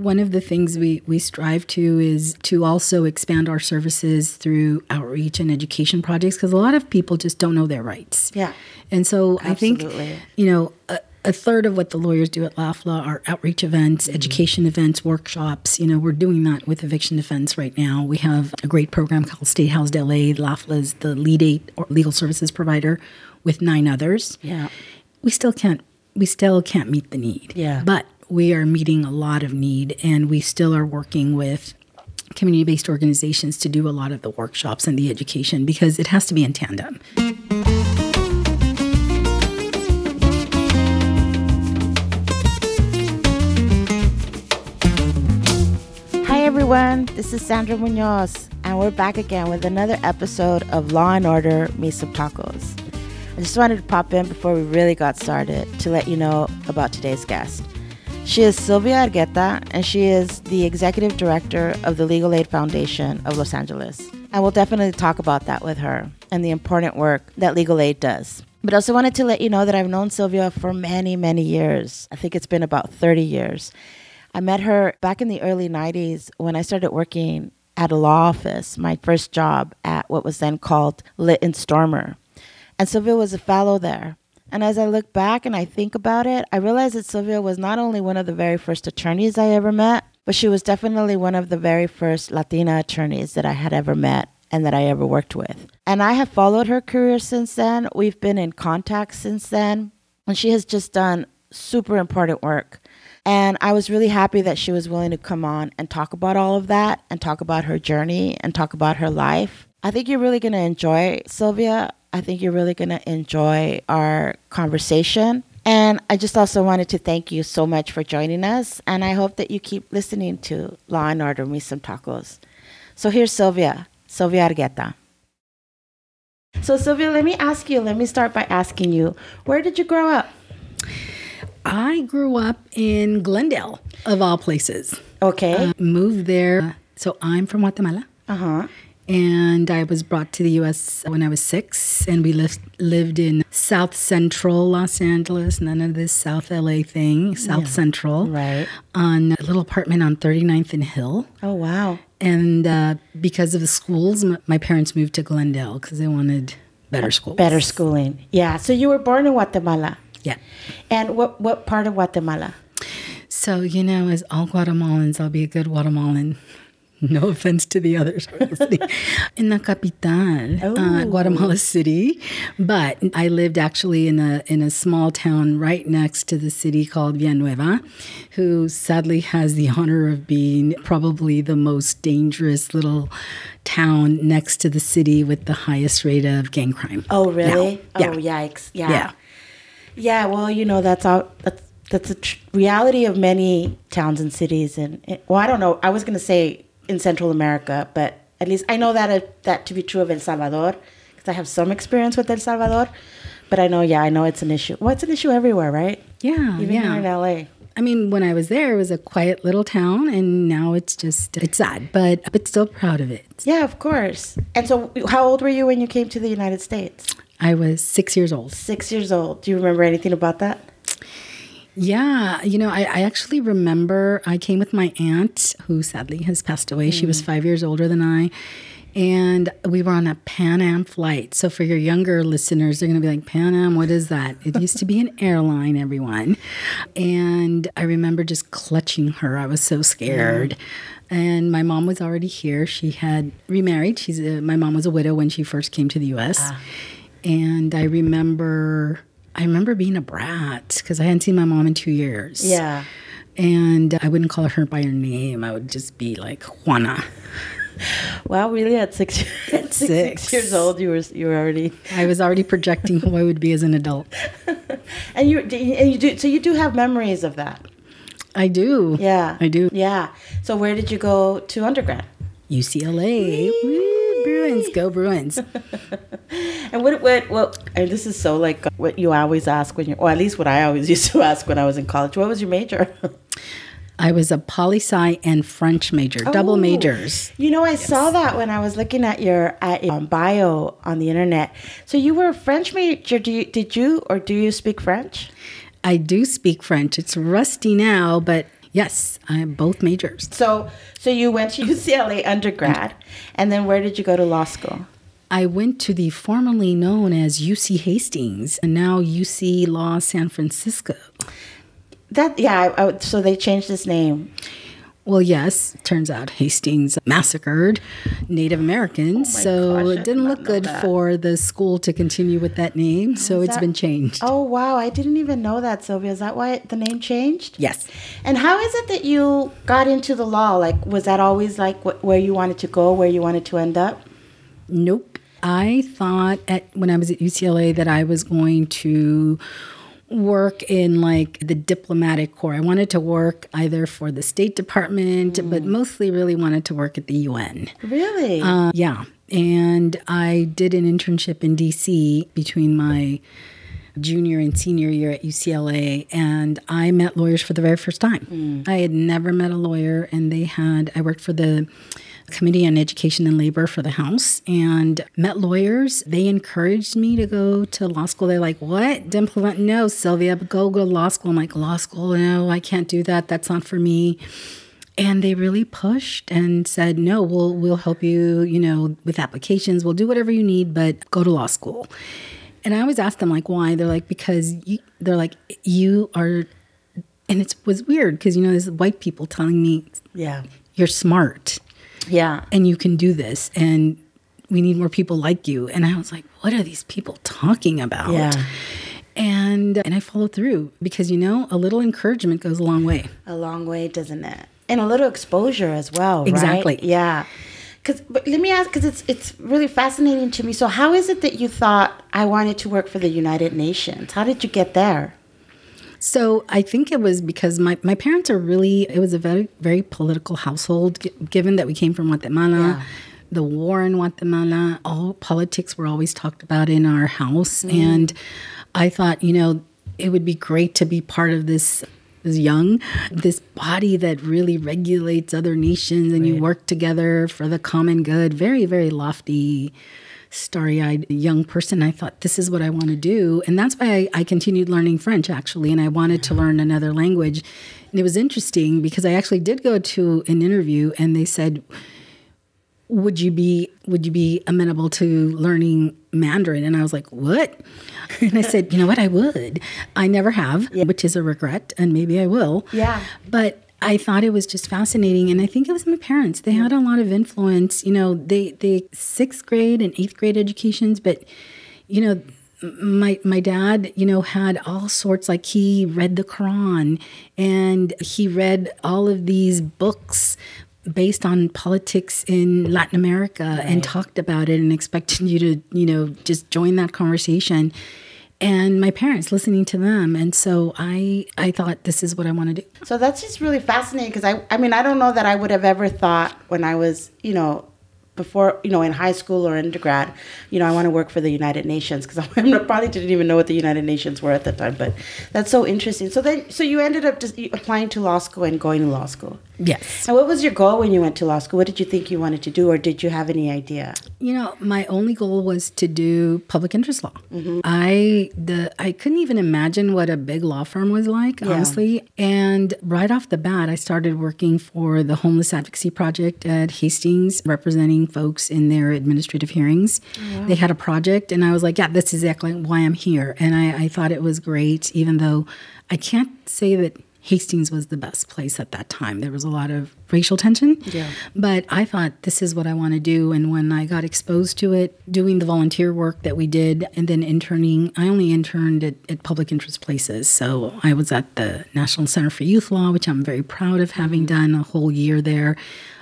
One of the things we strive to is to also expand our services through outreach and education projects, because a lot of people just don't know their rights. Yeah. And so absolutely. I think, you know, a third of what the lawyers do at LAFLA are outreach events, mm-hmm. education events, workshops. You know, we're doing that with eviction defense right now. We have a great program called State Housed LA. LAFLA is the lead aid or legal services provider with 9 others. Yeah. We still can't meet the need. Yeah. But we are meeting a lot of need, and we still are working with community-based organizations to do a lot of the workshops and the education, because it has to be in tandem. Hi, everyone. This is Sandra Muñoz, and we're back again with another episode of Law and Order Me Some Tacos. I just wanted to pop in before we really got started to let you know about today's guest. She is Silvia Argueta, and she is the Executive Director of the Legal Aid Foundation of Los Angeles. And we'll definitely talk about that with her and the important work that Legal Aid does. But I also wanted to let you know that I've known Silvia for many, many years. I think it's been about 30 years. I met her back in the early 90s when I started working at a law office, my first job at what was then called Litt & Stormer. And Silvia was a fellow there. And as I look back and I think about it, I realize that Silvia was not only one of the very first attorneys I ever met, but she was definitely one of the very first Latina attorneys that I had ever met and that I ever worked with. And I have followed her career since then. We've been in contact since then. And she has just done super important work. And I was really happy that she was willing to come on and talk about all of that and talk about her journey and talk about her life. I think you're really going to enjoy Silvia. I think you're really going to enjoy our conversation. And I just also wanted to thank you so much for joining us. And I hope that you keep listening to Law and Order Me Some Tacos. So here's Silvia Argueta. So Silvia, let me start by asking you, where did you grow up? I grew up in Glendale, of all places. Okay. Moved there. So I'm from Guatemala. Uh-huh. And I was brought to the U.S. when I was 6, and we lived in South Central Los Angeles, none of this South LA thing, Central, right? On a little apartment on 39th and Hill. Oh, wow. And because of the schools, my parents moved to Glendale because they wanted better schools. Better schooling, yeah. So you were born in Guatemala. Yeah. And what part of Guatemala? So, you know, as all Guatemalans, I'll be a good Guatemalan. No offense to the others. In the capital, Guatemala City. But I lived actually in a small town right next to the city called Villanueva, who sadly has the honor of being probably the most dangerous little town next to the city with the highest rate of gang crime. Oh, really? Now. Oh, yeah. Yikes. Yeah. Yeah. Yeah, well, you know, that's the reality of many towns and cities. I don't know. I was going to say in Central America, but at least I know that to be true of El Salvador, because I have some experience with El Salvador, but I know it's an issue. Well, it's an issue everywhere, right? Yeah. Even here in LA. I mean, when I was there, it was a quiet little town, and now it's sad, but still proud of it. Yeah, of course. And so how old were you when you came to the United States? I was 6 years old. 6 years old. Do you remember anything about that? Yeah. You know, I actually remember I came with my aunt, who sadly has passed away. Mm. She was 5 years older than I. And we were on a Pan Am flight. So for your younger listeners, they're going to be like, Pan Am, what is that? It used to be an airline, everyone. And I remember just clutching her. I was so scared. Yeah. And my mom was already here. She had remarried. My mom was a widow when she first came to the U.S. And I remember being a brat because I hadn't seen my mom in 2 years. Yeah. And I wouldn't call her by her name. I would just be like Juana. Wow, really? At six years old, you were already... I was already projecting who I would be as an adult. And you do. So you do have memories of that. I do. Yeah. I do. Yeah. So where did you go to undergrad? UCLA. Bruins, go Bruins. And this is so like what you always ask or at least what I always used to ask when I was in college. What was your major? I was a poli-sci and French major, double majors. You know, I saw that when I was looking at your bio on the internet. So you were a French major. Do you speak French? I do speak French. It's rusty now, but Yes, I have both majors. So you went to UCLA undergrad, and then where did you go to law school? I went to the formerly known as UC Hastings, and now UC Law San Francisco. So they changed its name. Well, yes, turns out Hastings massacred Native Americans, it didn't look good for the school to continue with that name, so it's been changed. Oh, wow, I didn't even know that, Silvia. Is that why the name changed? Yes. And how is it that you got into the law? Like, was that always like where you wanted to go, where you wanted to end up? Nope. I thought when I was at UCLA that I was going to work in like the diplomatic corps. I wanted to work either for the State Department, but mostly really wanted to work at the UN. Really? Yeah. And I did an internship in D.C. between my junior and senior year at UCLA, and I met lawyers for the very first time. I had never met a lawyer, and I worked for the Committee on Education and Labor for the House and met lawyers. They encouraged me to go to law school. They're like, what? Diploma? No, Silvia, but go to law school. I'm like, law school? No, I can't do that. That's not for me. And they really pushed and said, no, we'll help you, with applications. We'll do whatever you need, but go to law school. And I always ask them, like, why? They're like, because you are, and it was weird because, there's white people telling me, yeah, you're smart. Yeah. And you can do this. And we need more people like you. And I was like, what are these people talking about? Yeah. And I followed through because, a little encouragement goes a long way. A long way, doesn't it? And a little exposure as well, exactly. Right? Yeah. But let me ask, because it's really fascinating to me. So how is it that you thought I wanted to work for the United Nations? How did you get there? So I think it was because my parents it was a very, very political household, given that we came from Guatemala, the war in Guatemala, all politics were always talked about in our house. Mm. And I thought, it would be great to be part of this body that really regulates other nations and you work together for the common good, very, very lofty, starry-eyed young person. I thought, this is what I want to do. And that's why I continued learning French, actually, and I wanted to learn another language. And it was interesting because I actually did go to an interview, and they said, would you be amenable to learning Mandarin? And I was like, what? And I said, you know what, I would. I never have, which is a regret, and maybe I will. Yeah. But I thought it was just fascinating, and I think it was my parents. They had a lot of influence. They 6th grade and 8th grade educations, but, my dad, had all sorts, like he read the Quran, and he read all of these books based on politics in Latin America and talked about it and expected you to, just join that conversation. And my parents, listening to them. And so I thought, this is what I want to do. So that's just really fascinating because I mean, I don't know that I would have ever thought when I was, before, in high school or undergrad, I want to work for the United Nations because I probably didn't even know what the United Nations were at that time. But that's so interesting. So you ended up just applying to law school and going to law school. Yes. And what was your goal when you went to law school? What did you think you wanted to do, or did you have any idea? My only goal was to do public interest law. Mm-hmm. I couldn't even imagine what a big law firm was like, honestly. And right off the bat, I started working for the Homeless Advocacy Project at Hastings, representing folks in their administrative hearings. Oh, wow. They had a project, and I was like, yeah, this is exactly why I'm here. And I thought it was great, even though I can't say that Hastings was the best place at that time. There was a lot of racial tension. Yeah. But I thought, this is what I want to do. And when I got exposed to it, doing the volunteer work that we did and then interning, I only interned at public interest places. So I was at the National Center for Youth Law, which I'm very proud of having done a whole year there.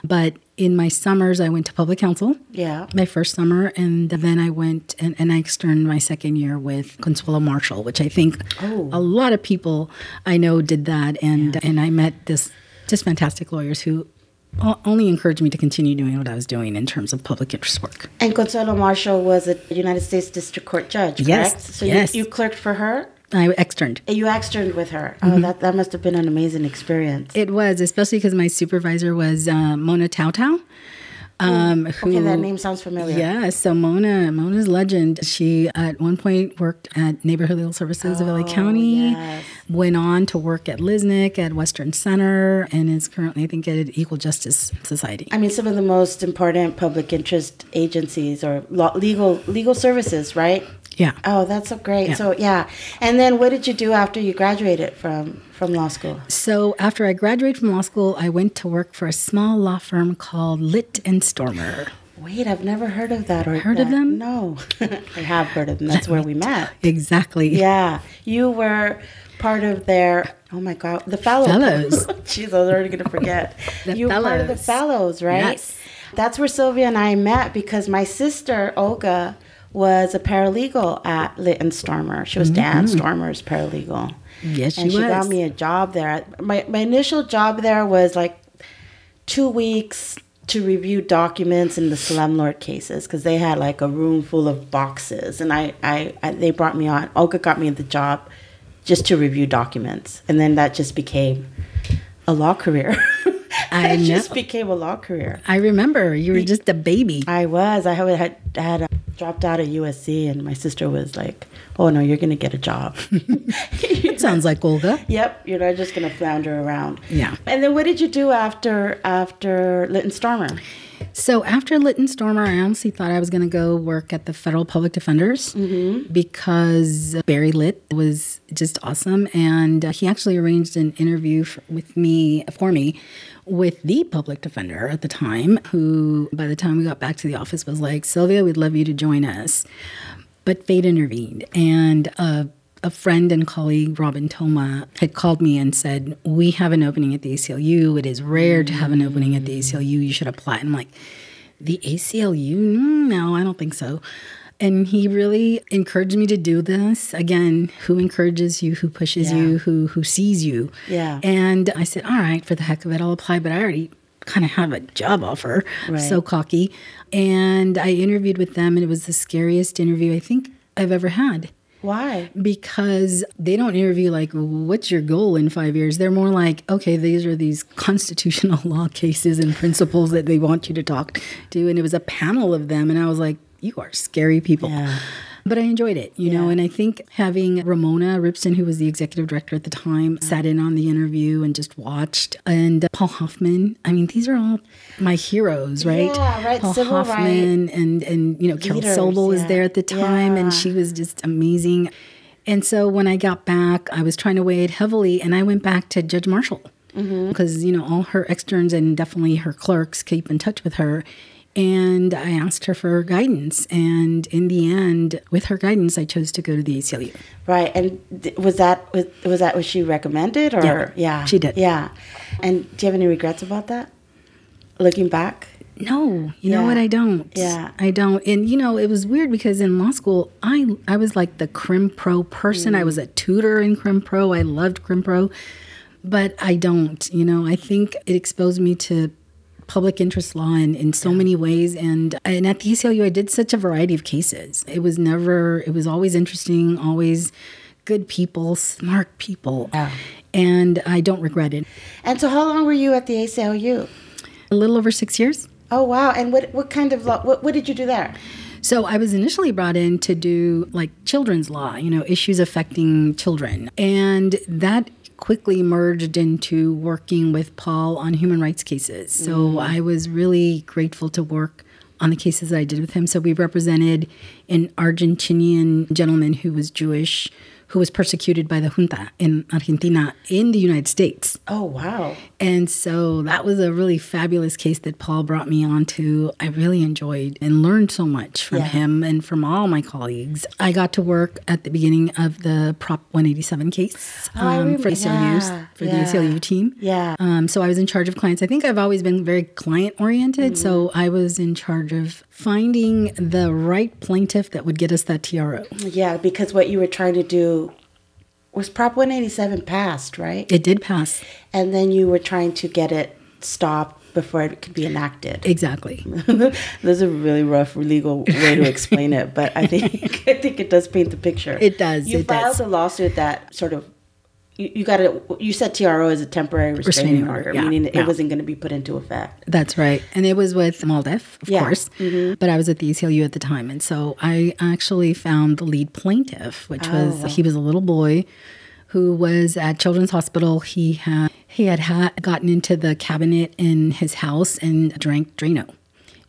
But in my summers, I went to public counsel. Yeah. My first summer, and then I went and I externed my second year with Consuelo Marshall, which I think a lot of people I know did that, and I met this just fantastic lawyers who only encouraged me to continue doing what I was doing in terms of public interest work. And Consuelo Marshall was a United States District Court judge, correct? Yes. So you clerked for her? I externed. You externed with her. Oh, mm-hmm. That must have been an amazing experience. It was, especially because my supervisor was Mona Tautau, Okay, that name sounds familiar. Yeah, so Mona's legend. She at one point worked at Neighborhood Legal Services of LA County, yes. Went on to work at LISNIC at Western Center, and is currently, I think, at Equal Justice Society. I mean, some of the most important public interest agencies or legal services, right? Yeah. Oh, that's so great. Yeah. So, yeah. And then what did you do after you graduated from law school? So after I graduated from law school, I went to work for a small law firm called Litt & Stormer. Wait, I've never heard of that. Of them? No. I have heard of them. That's where we met. Exactly. Yeah. You were part of their... Oh, my God. The Fellows. Jeez, I was already going to forget. You were part of the Fellows, right? Yes. That's where Silvia and I met because my sister, Olga, was a paralegal at Litt & Stormer. She was Dan Stormer's paralegal. Yes, she was. And she got me a job there. My initial job there was like 2 weeks to review documents in the slumlord cases because they had like a room full of boxes. And they brought me on. Olga got me the job just to review documents. And then that just became a law career. It just became a law career. I remember. You were just a baby. I was. I had dropped out of USC, and my sister was like, oh, no, you're going to get a job. It sounds like Olga. Yep. You're not just going to flounder around. Yeah. And then what did you do after Litt & Stormer? So after Litt & Stormer, I honestly thought I was going to go work at the Federal Public Defenders because Barry Litt was just awesome. And he actually arranged an interview for me with the public defender at the time, who by the time we got back to the office was like, Silvia, we'd love you to join us. But fate intervened. And a friend and colleague, Robin Toma, had called me and said, we have an opening at the ACLU. It is rare to have an opening at the ACLU. You should apply. And I'm like, the ACLU? No, I don't think so. And he really encouraged me to do this. Again, who encourages you, who pushes you, who sees you. Yeah. And I said, all right, for the heck of it, I'll apply. But I already kind of have a job offer. Right. So cocky. And I interviewed with them, and it was the scariest interview I think I've ever had. Why? Because they don't interview like, what's your goal in 5 years? They're more like, okay, these are these constitutional law cases and principles that they want you to talk to. And it was a panel of them. And I was like, you are scary people. Yeah. But I enjoyed it, you know, and I think having Ramona Ripson, who was the executive director at the time, sat in on the interview and just watched. And Paul Hoffman, I mean, these are all my heroes, right? Yeah, right. Paul Civil Hoffman right. and you know, Carol Sobel was there at the time, and she was just amazing. And so when I got back, I was trying to weigh it heavily, and I went back to Judge Marshall because, you know, all her externs and definitely her clerks keep in touch with her. And I asked her for guidance. And in the end, with her guidance, I chose to go to the ACLU. Right. And was that what she recommended? Or Yeah, she did. Yeah. And do you have any regrets about that, looking back? No. You know what? I don't. Yeah. I don't. And, you know, it was weird because in law school, I was like the crim pro person. I was a tutor in crim pro. I loved crim pro. But I don't. You know, I think it exposed me to public interest law in so many ways. And at the ACLU, I did such a variety of cases. It was always interesting, always good people, smart people. Yeah. And I don't regret it. And so how long were you at the ACLU? A little over 6 years. Oh, wow. And what kind of law, what did you do there? So I was initially brought in to do like children's law, you know, issues affecting children. And that quickly merged into working with Paul on human rights cases. So I was really grateful to work on the cases that I did with him. So we represented an Argentinian gentleman who was Jewish, who was persecuted by the junta in Argentina in the United States. Oh, wow. And so that was a really fabulous case that Paul brought me on to. I really enjoyed and learned so much from him and from all my colleagues. I got to work at the beginning of the Prop 187 case for the ACLU team. Yeah. So I was in charge of clients. I think I've always been very client-oriented, so I was in charge of finding the right plaintiff that would get us that TRO. Yeah, because what you were trying to do was Prop 187 passed, right? It did pass. And then you were trying to get it stopped before it could be enacted. Exactly. That's a really rough legal way to explain it, but I think it does paint the picture. It does. You filed a lawsuit that sort of you got to, you said TRO is a temporary restraining order, yeah, meaning it wasn't going to be put into effect. That's right. And it was with MALDEF, of course. Mm-hmm. But I was at the ACLU at the time. And so I actually found the lead plaintiff, which was, he was a little boy who was at Children's Hospital. He had gotten into the cabinet in his house and drank Drano.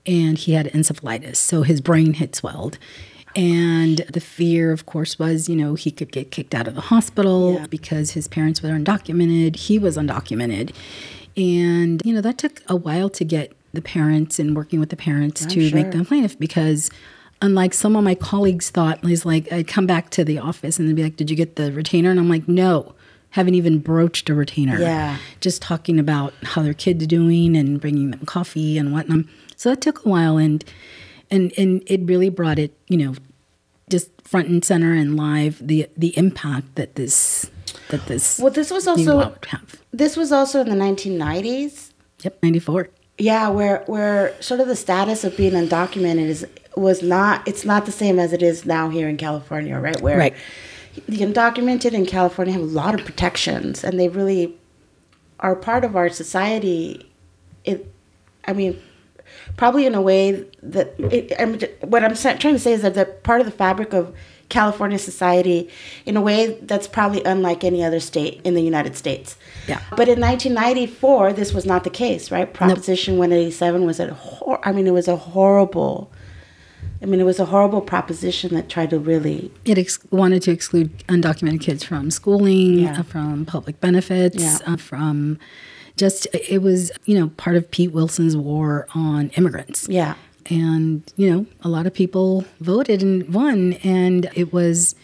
And he had encephalitis. So his brain had swelled. And the fear, of course, was, you know, he could get kicked out of the hospital because his parents were undocumented. He was undocumented. And, you know, that took a while to get the parents and working with the parents make them plaintiff, because unlike some of my colleagues thought, he's like, I'd come back to the office and they'd be like, did you get the retainer? And I'm like, no, haven't even broached a retainer. Yeah. Just talking about how their kid's doing and bringing them coffee and whatnot. So that took a while, and it really brought it, you know, just front and center and live, the impact that this. Well, this was also in the 1990s. Yep, 94. Yeah, where sort of the status of being undocumented was not the same as it is now here in California, right? Where the undocumented in California have a lot of protections, and they really are part of our society. Probably in a way that what I'm trying to say is that they're part of the fabric of California society in a way that's probably unlike any other state in the United States. Yeah. But in 1994, this was not the case, right? Proposition 187 was a horrible proposition that tried to really... It wanted to exclude undocumented kids from schooling, from public benefits, from... Just, it was, you know, part of Pete Wilson's war on immigrants. Yeah. And, you know, a lot of people voted and won. And it was,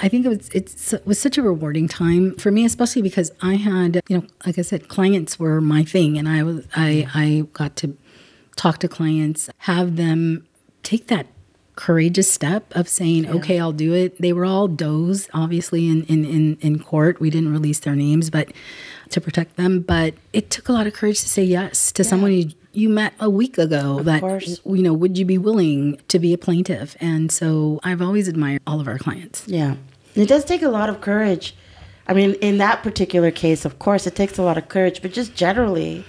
I think it was such a rewarding time for me, especially because I had, you know, like I said, clients were my thing. And I got to talk to clients, have them take that courageous step of saying, okay, I'll do it. They were all does, obviously, in court. We didn't release their names, but to protect them. But it took a lot of courage to say yes to someone you met a week ago. You know, would you be willing to be a plaintiff? And so I've always admired all of our clients. Yeah. It does take a lot of courage. I mean, in that particular case, of course, it takes a lot of courage, but just generally,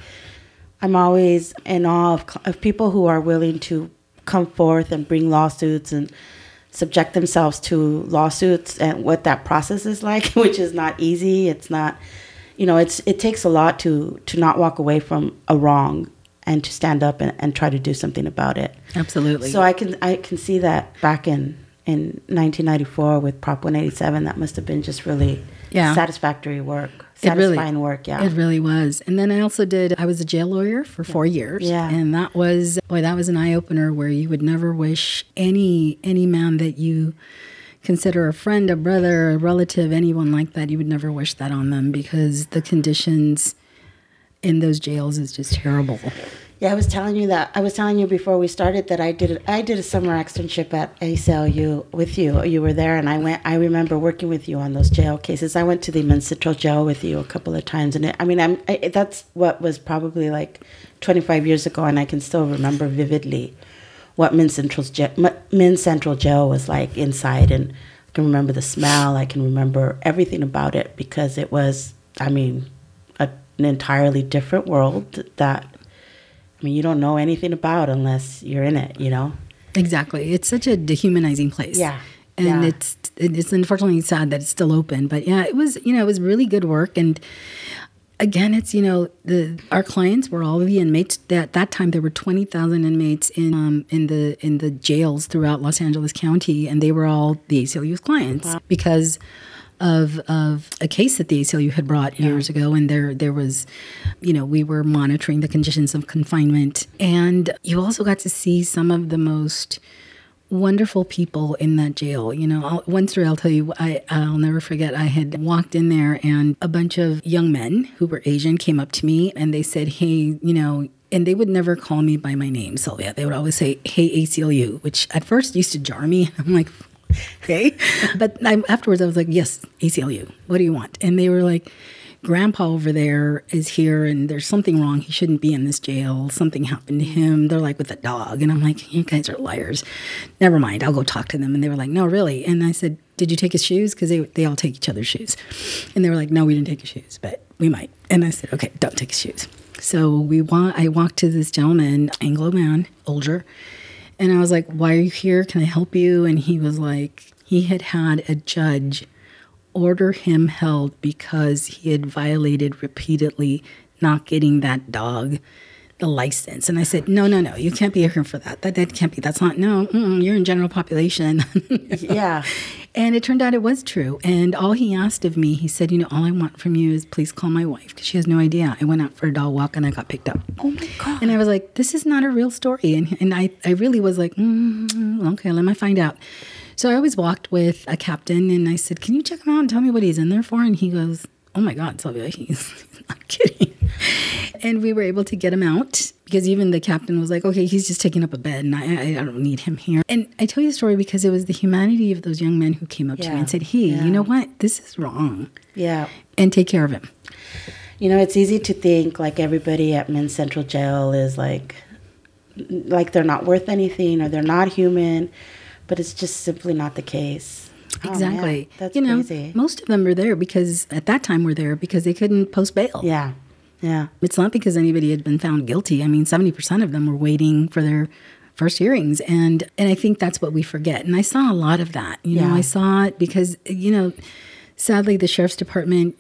I'm always in awe of people who are willing to come forth and bring lawsuits and subject themselves to lawsuits and what that process is like, which is not easy. It's not, you know, it takes a lot to not walk away from a wrong and to stand up and try to do something about it. Absolutely. So I can see that back in 1994 with Prop 187, that must have been just really satisfactory work. It really was. And then I was a jail lawyer for 4 years. Yeah. And that was an eye-opener where you would never wish any man that you consider a friend, a brother, a relative, anyone like that, you would never wish that on them, because the conditions in those jails is just terrible. Yeah, I was telling you before we started that I did a summer externship at ACLU with you. You were there, and I remember working with you on those jail cases. I went to the Men's Central Jail with you a couple of times, and that's what was probably like 25 years ago, and I can still remember vividly what Men's Central Jail was like inside, and I can remember the smell. I can remember everything about it, because it was, I mean, an entirely different world that, I mean, you don't know anything about unless you're in it, you know? Exactly. It's such a dehumanizing place. Yeah. And it's unfortunately sad that it's still open. But yeah, it was, you know, it was really good work. And again, it's, you know, our clients were all the inmates. At that time, there were 20,000 inmates in the jails throughout Los Angeles County. And they were all the ACLU's clients because of a case that the ACLU had brought years ago, and there was, you know, we were monitoring the conditions of confinement. And you also got to see some of the most wonderful people in that jail. You know, one story I'll tell you, I'll never forget, I had walked in there and a bunch of young men who were Asian came up to me and they said, hey, you know, and they would never call me by my name, Sylvia. They would always say, hey, ACLU, which at first used to jar me. I'm like, okay. But afterwards, I was like, yes, ACLU, what do you want? And they were like, Grandpa over there is here and there's something wrong. He shouldn't be in this jail. Something happened to him. They're like, with a dog. And I'm like, you guys are liars. Never mind. I'll go talk to them. And they were like, no, really. And I said, did you take his shoes? Because they all take each other's shoes. And they were like, no, we didn't take his shoes, but we might. And I said, okay, don't take his shoes. So I walked to this gentleman, Anglo man, older, and I was like, why are you here? Can I help you? And he was like, he had had a judge order him held because he had violated repeatedly not getting that dog the license. And I said, no, you can't be here for that. That can't be. That's not, no, you're in general population. Yeah. And it turned out it was true. And all he asked of me, he said, all I want from you is please call my wife, because she has no idea. I went out for a dog walk and I got picked up. Oh, my God. And I was like, this is not a real story. And I really was like, okay, let me find out. So I always walked with a captain, and I said, can you check him out and tell me what he's in there for? And he goes, oh, my God, Sylvia, he's not kidding. And we were able to get him out, because even the captain was like, okay, he's just taking up a bed, and I don't need him here. And I tell you the story because it was the humanity of those young men who came up to me and said, hey, you know what? This is wrong. Yeah. And take care of him. It's easy to think like everybody at Men's Central Jail is like they're not worth anything or they're not human, but it's just simply not the case. Exactly. Oh, that's crazy. Most of them at that time were there because they couldn't post bail. Yeah. Yeah. It's not because anybody had been found guilty. 70% of them were waiting for their first hearings. And I think that's what we forget. And I saw a lot of that. I saw it because, sadly, the sheriff's department,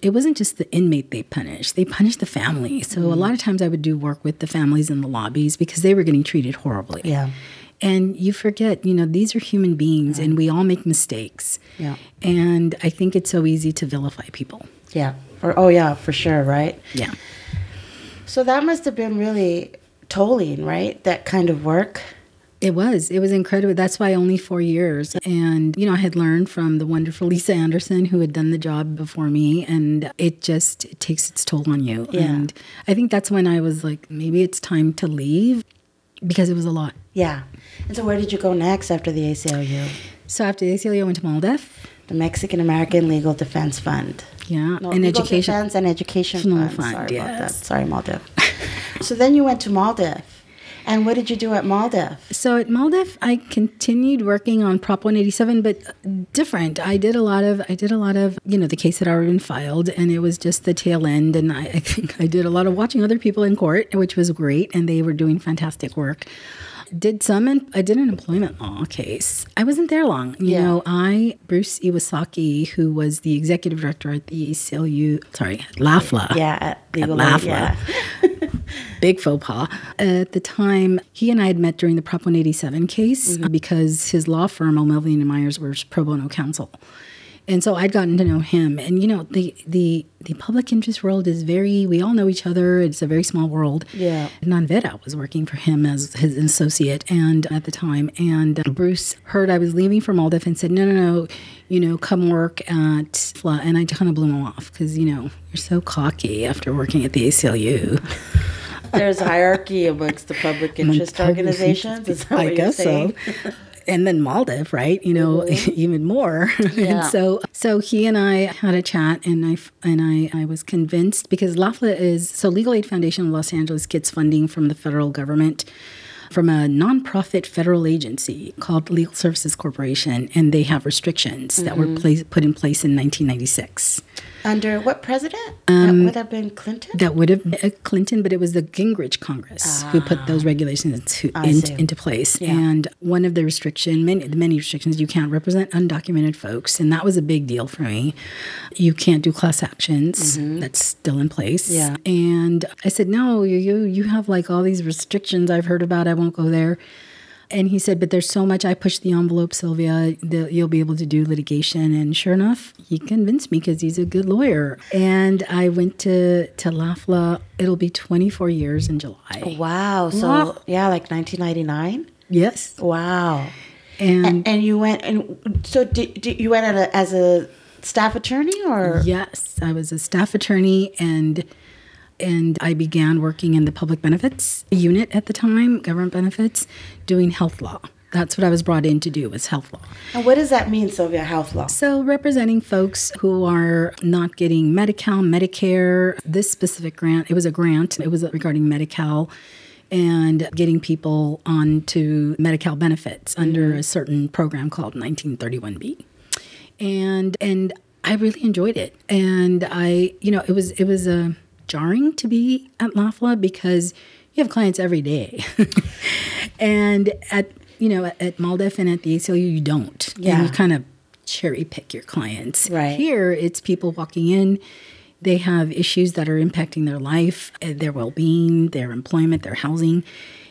it wasn't just the inmate they punished. They punished the family. So a lot of times I would do work with the families in the lobbies because they were getting treated horribly. Yeah. And you forget, these are human beings, and we all make mistakes. Yeah. And I think it's so easy to vilify people. Yeah. For sure, right? Yeah. So that must have been really tolling, right? That kind of work. It was. It was incredible. That's why only 4 years. And, I had learned from the wonderful Lisa Anderson, who had done the job before me, and it takes its toll on you. Yeah. And I think that's when I was like, maybe it's time to leave. Because it was a lot. Yeah. And so where did you go next after the ACLU? So after the ACLU, I went to MALDEF. The Mexican American Legal Defense Fund. Yeah. No, and Legal Education. Defense and Education Fund. Sorry about that. Sorry, MALDEF. So then you went to MALDEF. And what did you do at MALDEF? So at MALDEF, I continued working on Prop 187, but different. I did a lot of, the case had already been filed, and it was just the tail end. And I think I did a lot of watching other people in court, which was great, and they were doing fantastic work. I did an employment law case. I wasn't there long. Bruce Iwasaki, who was the executive director at the ACLU, at LAFLA. Yeah, at LAFLA. Yeah. Big faux pas. At the time, he and I had met during the Prop 187 case because his law firm, O'Melveny & Myers, was pro bono counsel. And so I'd gotten to know him. And, the public interest world is we all know each other. It's a very small world. Yeah. Nanvera was working for him as his associate at the time. And Bruce heard I was leaving from MALDEF and said, no, come work at FLA. And I kind of blew him off because, you're so cocky after working at the ACLU. There's hierarchy amongst the public interest organizations? Is that what you're saying? I guess so. And then MALDEF, right? Even more. Yeah. And so he and I had a chat, and I was convinced because LAFLA Legal Aid Foundation of Los Angeles gets funding from the federal government from a nonprofit federal agency called Legal Services Corporation, and they have restrictions that were put in place in 1996. Under what president? That would have been Clinton? That would have been Clinton, but it was the Gingrich Congress who put those regulations into place. Yeah. And one of the many restrictions, you can't represent undocumented folks, and that was a big deal for me. You can't do class actions. That's still in place. Yeah. And I said, no, you have like all these restrictions I've heard about. I won't go there. And he said, but there's so much. I pushed the envelope, Sylvia, that you'll be able to do litigation. And sure enough, he convinced me because he's a good lawyer. And I went to LAFLA. It'll be 24 years in July. Oh, wow. So, like 1999? Yes. Wow. And you went, and so did you went as a staff attorney or? Yes, I was a staff attorney and I began working in the public benefits unit at the time, government benefits, doing health law. That's what I was brought in to do, was health law. And what does that mean, Sylvia, health law? So representing folks who are not getting Medi-Cal, Medicare, this specific grant. It was a grant. It was regarding Medi-Cal and getting people onto Medi-Cal benefits under a certain program called 1931B. and I really enjoyed it. And I, you know, it was jarring to be at LAFLA because you have clients every day, and at MALDEF and at the ACLU you don't. Yeah, and you kind of cherry pick your clients. Right. Here it's people walking in. They have issues that are impacting their life, their well-being, their employment, their housing.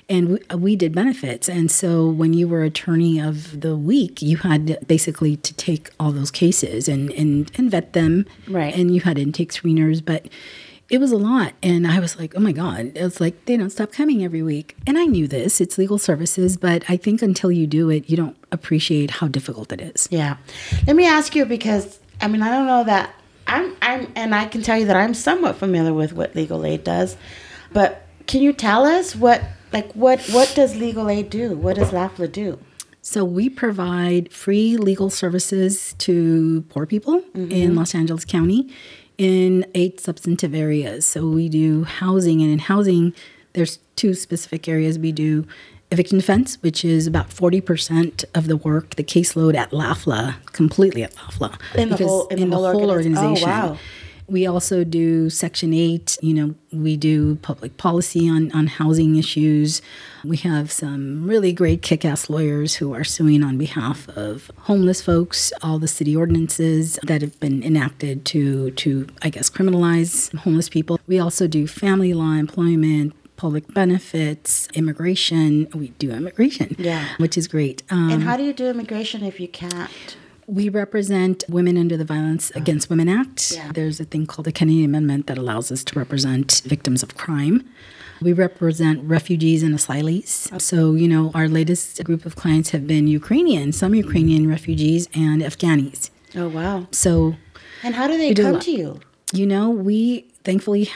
And we did benefits. And so when you were attorney of the week, you had basically to take all those cases and vet them. Right. And you had intake screeners. But it was a lot. And I was like, oh, my God. It was like, they don't stop coming every week. And I knew this. It's legal services. But I think until you do it, you don't appreciate how difficult it is. Yeah. Let me ask you, because, I mean, I don't know that I'm and I can tell you that I'm somewhat familiar with what legal aid does. But can you tell us what does legal aid do? What does LAFLA do? So we provide free legal services to poor people in Los Angeles County in 8 substantive areas. So we do housing, and in housing, there's 2 specific areas. We do eviction defense, which is about 40% of the work, the caseload at LAFLA, completely at LAFLA. In the whole organization. Oh, wow. We also do Section 8. You know, we do public policy on housing issues. We have some really great kick-ass lawyers who are suing on behalf of homeless folks, all the city ordinances that have been enacted to I guess, criminalize homeless people. We also do family law, employment, public benefits, immigration. We do immigration, which is great. And how do you do immigration if you can't? We represent women under the Violence Against Women Act. Yeah. There's a thing called the Kennedy Amendment that allows us to represent victims of crime. We represent refugees and asylees. Okay. So, you know, our latest group of clients have been Ukrainian, some Ukrainian refugees, and Afghanis. Oh, wow. So, and how do they come to you? You know, we thankfully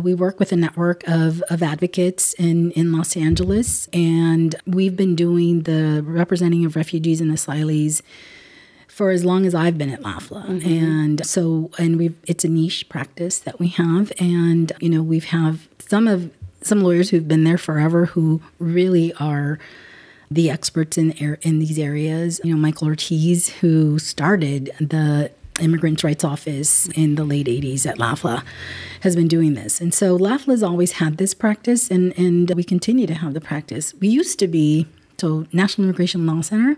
we work with a network of advocates in Los Angeles, and we've been doing the representing of refugees and asylees for as long as I've been at LAFLA. Mm-hmm. It's a niche practice that we have. And, you know, we've have some lawyers who've been there forever who really are the experts in these areas. You know, Michael Ortiz, who started the Immigrant Rights Office in the late 80s at LAFLA, has been doing this. And so LAFLA's always had this practice, and we continue to have the practice. We used to be, so National Immigration Law Center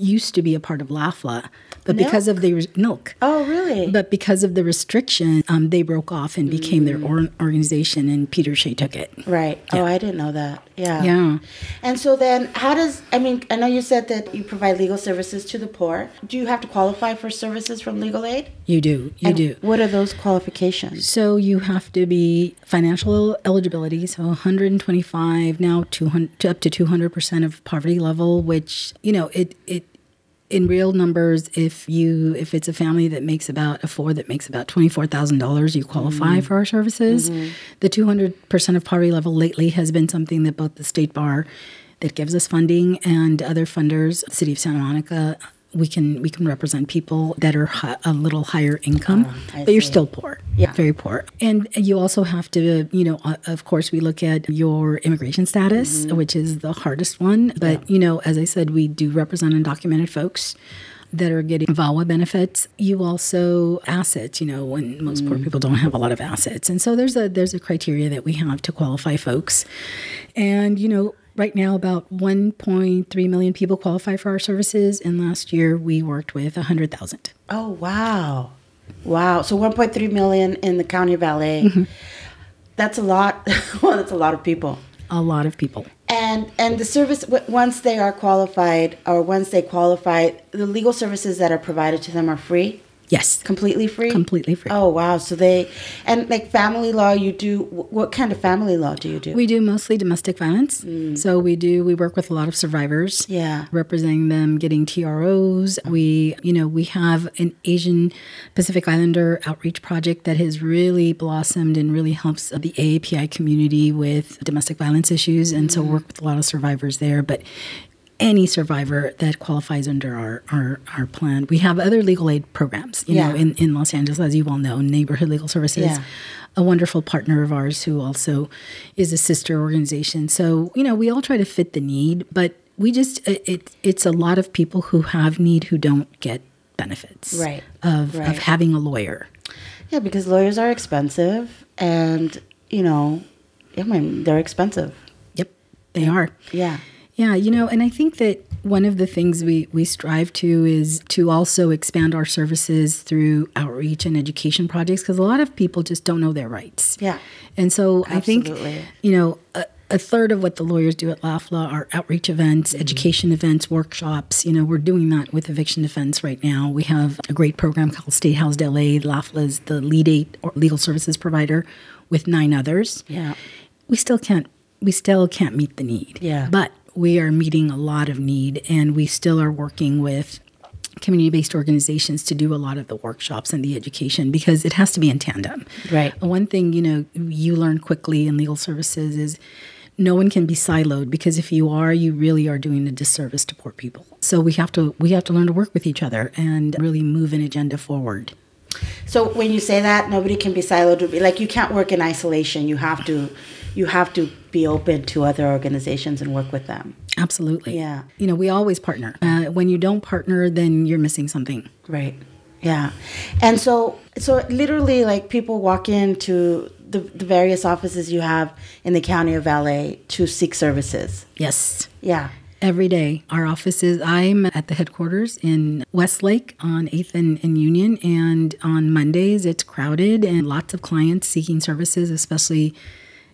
used to be a part of LAFLA, but because of the NILC. Oh, really? But because of the restriction, they broke off and became their organization, and Peter Shea took it. Right. Yeah. Oh, I didn't know that. Yeah. Yeah. And so then I know you said that you provide legal services to the poor. Do you have to qualify for services from legal aid? You do. What are those qualifications? So you have to be financial eligibility, so 125, now 200, up to 200% of poverty level, which, you know, it in real numbers, if it's a family that makes about $24,000, you qualify for our services. Mm-hmm. The 200% of poverty level lately has been something that both the State Bar, that gives us funding, and other funders, City of Santa Monica, we can represent people that are a little higher income, but you're still poor, very poor. And you also have to, you know, of course, we look at your immigration status, which is the hardest one. But, you know, as I said, we do represent undocumented folks that are getting VAWA benefits. You also assets, you know, when most poor people don't have a lot of assets. And so there's a criteria that we have to qualify folks. And, you know, right now, about 1.3 million people qualify for our services, and last year we worked with 100,000. Oh, wow. Wow. So 1.3 million in the County of LA. Mm-hmm. That's a lot. Well, that's a lot of people. A lot of people. And the service, once they qualify, the legal services that are provided to them are free? Yes. Completely free? Completely free. Oh, wow. So family law, what kind of family law do you do? We do mostly domestic violence. Mm. So we work with a lot of survivors. Yeah. Representing them, getting TROs. We have an Asian Pacific Islander outreach project that has really blossomed and really helps the AAPI community with domestic violence issues. And so work with a lot of survivors there. But any survivor that qualifies under our plan. We have other legal aid programs, you know, in Los Angeles, as you well know, Neighborhood Legal Services, a wonderful partner of ours who also is a sister organization. So, you know, we all try to fit the need, but it's a lot of people who have need who don't get benefits of having a lawyer. Yeah, because lawyers are expensive, and, you know, I mean, they're expensive. Yep, they are. Yeah. Yeah, you know, and I think that one of the things we strive to is to also expand our services through outreach and education projects, because a lot of people just don't know their rights. Yeah. And so absolutely. I think, you know, a third of what the lawyers do at LAFLA are outreach events, mm-hmm. education events, workshops. You know, we're doing that with eviction defense right now. We have a great program called State Housed LA. LAFLA is the lead aid or legal services provider with 9 others. Yeah. We still can't meet the need. Yeah. But we are meeting a lot of need, and we still are working with community-based organizations to do a lot of the workshops and the education, because it has to be in tandem. Right. One thing, you know, you learn quickly in legal services is no one can be siloed, because if you are, you really are doing a disservice to poor people. So we have to learn to work with each other and really move an agenda forward. So when you say that, nobody can be siloed, like you can't work in isolation. You have to be open to other organizations and work with them. Absolutely. Yeah. You know, we always partner. When you don't partner, then you're missing something. Right. Yeah. And so literally, like, people walk into the various offices you have in the county of LA to seek services. Yes. Yeah. Every day, our offices, I'm at the headquarters in Westlake on 8th and Union, and on Mondays it's crowded and lots of clients seeking services, especially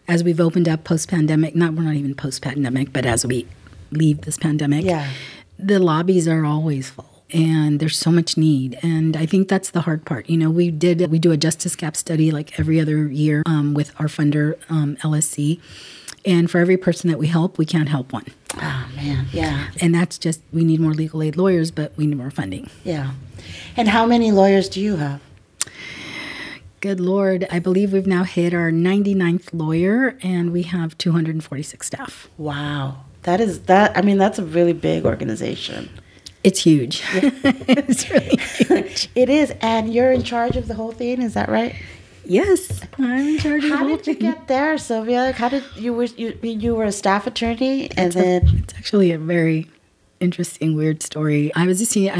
as we've opened up post-pandemic. We're not even post-pandemic, but as we leave this pandemic, yeah. The lobbies are always full, and there's so much need, and I think that's the hard part. You know, we do a justice gap study like every other year with our funder, LSC, and for every person that we help, we can't help one. Oh, man. Yeah. And that's just, we need more legal aid lawyers, but we need more funding. Yeah. And how many lawyers do you have? Good Lord. I believe we've now hit our 99th lawyer, and we have 246 staff. Wow. That's a really big organization. It's huge. Yeah. It's really huge. It is. And you're in charge of the whole thing. Is that right? Yes, I'm in charge of the whole thing. How did you get there, Silvia? How did you were a staff attorney, and it's actually a very interesting, weird story. I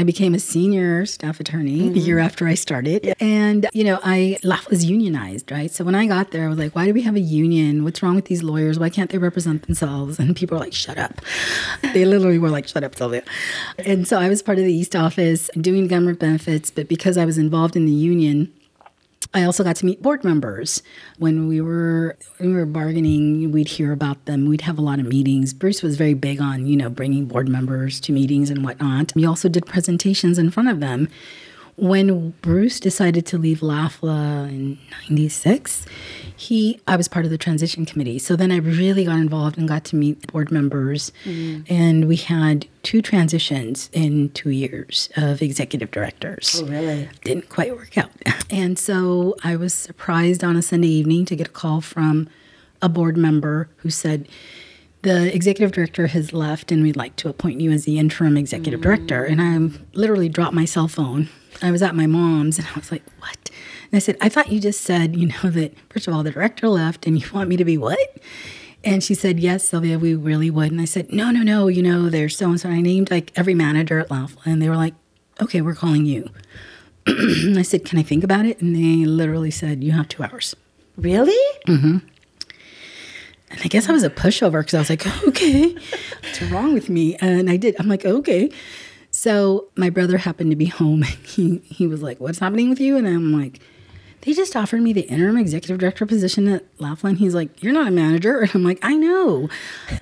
became a senior staff attorney the year after I started, and you know, LAFLA was unionized, right? So when I got there, I was like, "Why do we have a union? What's wrong with these lawyers? Why can't they represent themselves?" And people were like, "Shut up!" They literally were like, "Shut up, Silvia." And so I was part of the East office doing government benefits, but because I was involved in the union, I also got to meet board members. When we were bargaining, we'd hear about them. We'd have a lot of meetings. Bruce was very big on, you know, bringing board members to meetings and whatnot. We also did presentations in front of them. When Bruce decided to leave LAFLA in 96, I was part of the transition committee. So then I really got involved and got to meet board members. Mm. And we had 2 transitions in 2 years of executive directors. Oh, really? Didn't quite work out. And so I was surprised on a Sunday evening to get a call from a board member who said, "The executive director has left, and we'd like to appoint you as the interim executive director." And I literally dropped my cell phone. I was at my mom's, and I was like, "What?" And I said, "I thought you just said, you know, that first of all, the director left, and you want me to be what?" And she said, "Yes, Silvia, we really would." And I said, No, you know, there's so-and-so. I named, like, every manager at LAFLA, and they were like, "Okay, we're calling you." And I said, "Can I think about it?" And they literally said, "You have 2 hours. Really? Mm-hmm. And I guess I was a pushover, because I was like, "Okay, what's wrong with me?" And I did. I'm like, "Okay." So my brother happened to be home, and he was like, "What's happening with you?" And I'm like, "They just offered me the interim executive director position at LAFLA." And he's like, "You're not a manager." And I'm like, "I know."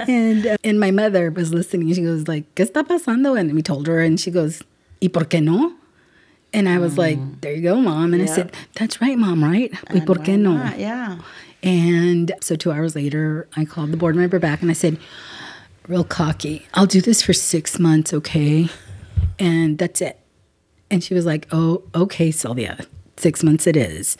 And my mother was listening, and she goes like, "¿Qué está pasando?" And we told her, and she goes, "¿Y por qué no?" And I was like, "There you go, Mom." And I said, "That's right, Mom, right? ¿Y por qué no?" Yeah. And so 2 hours later, I called the board member back, and I said, real cocky, "I'll do this for 6 months, okay? And that's it." And she was like, "Oh, okay, Silvia, 6 months it is."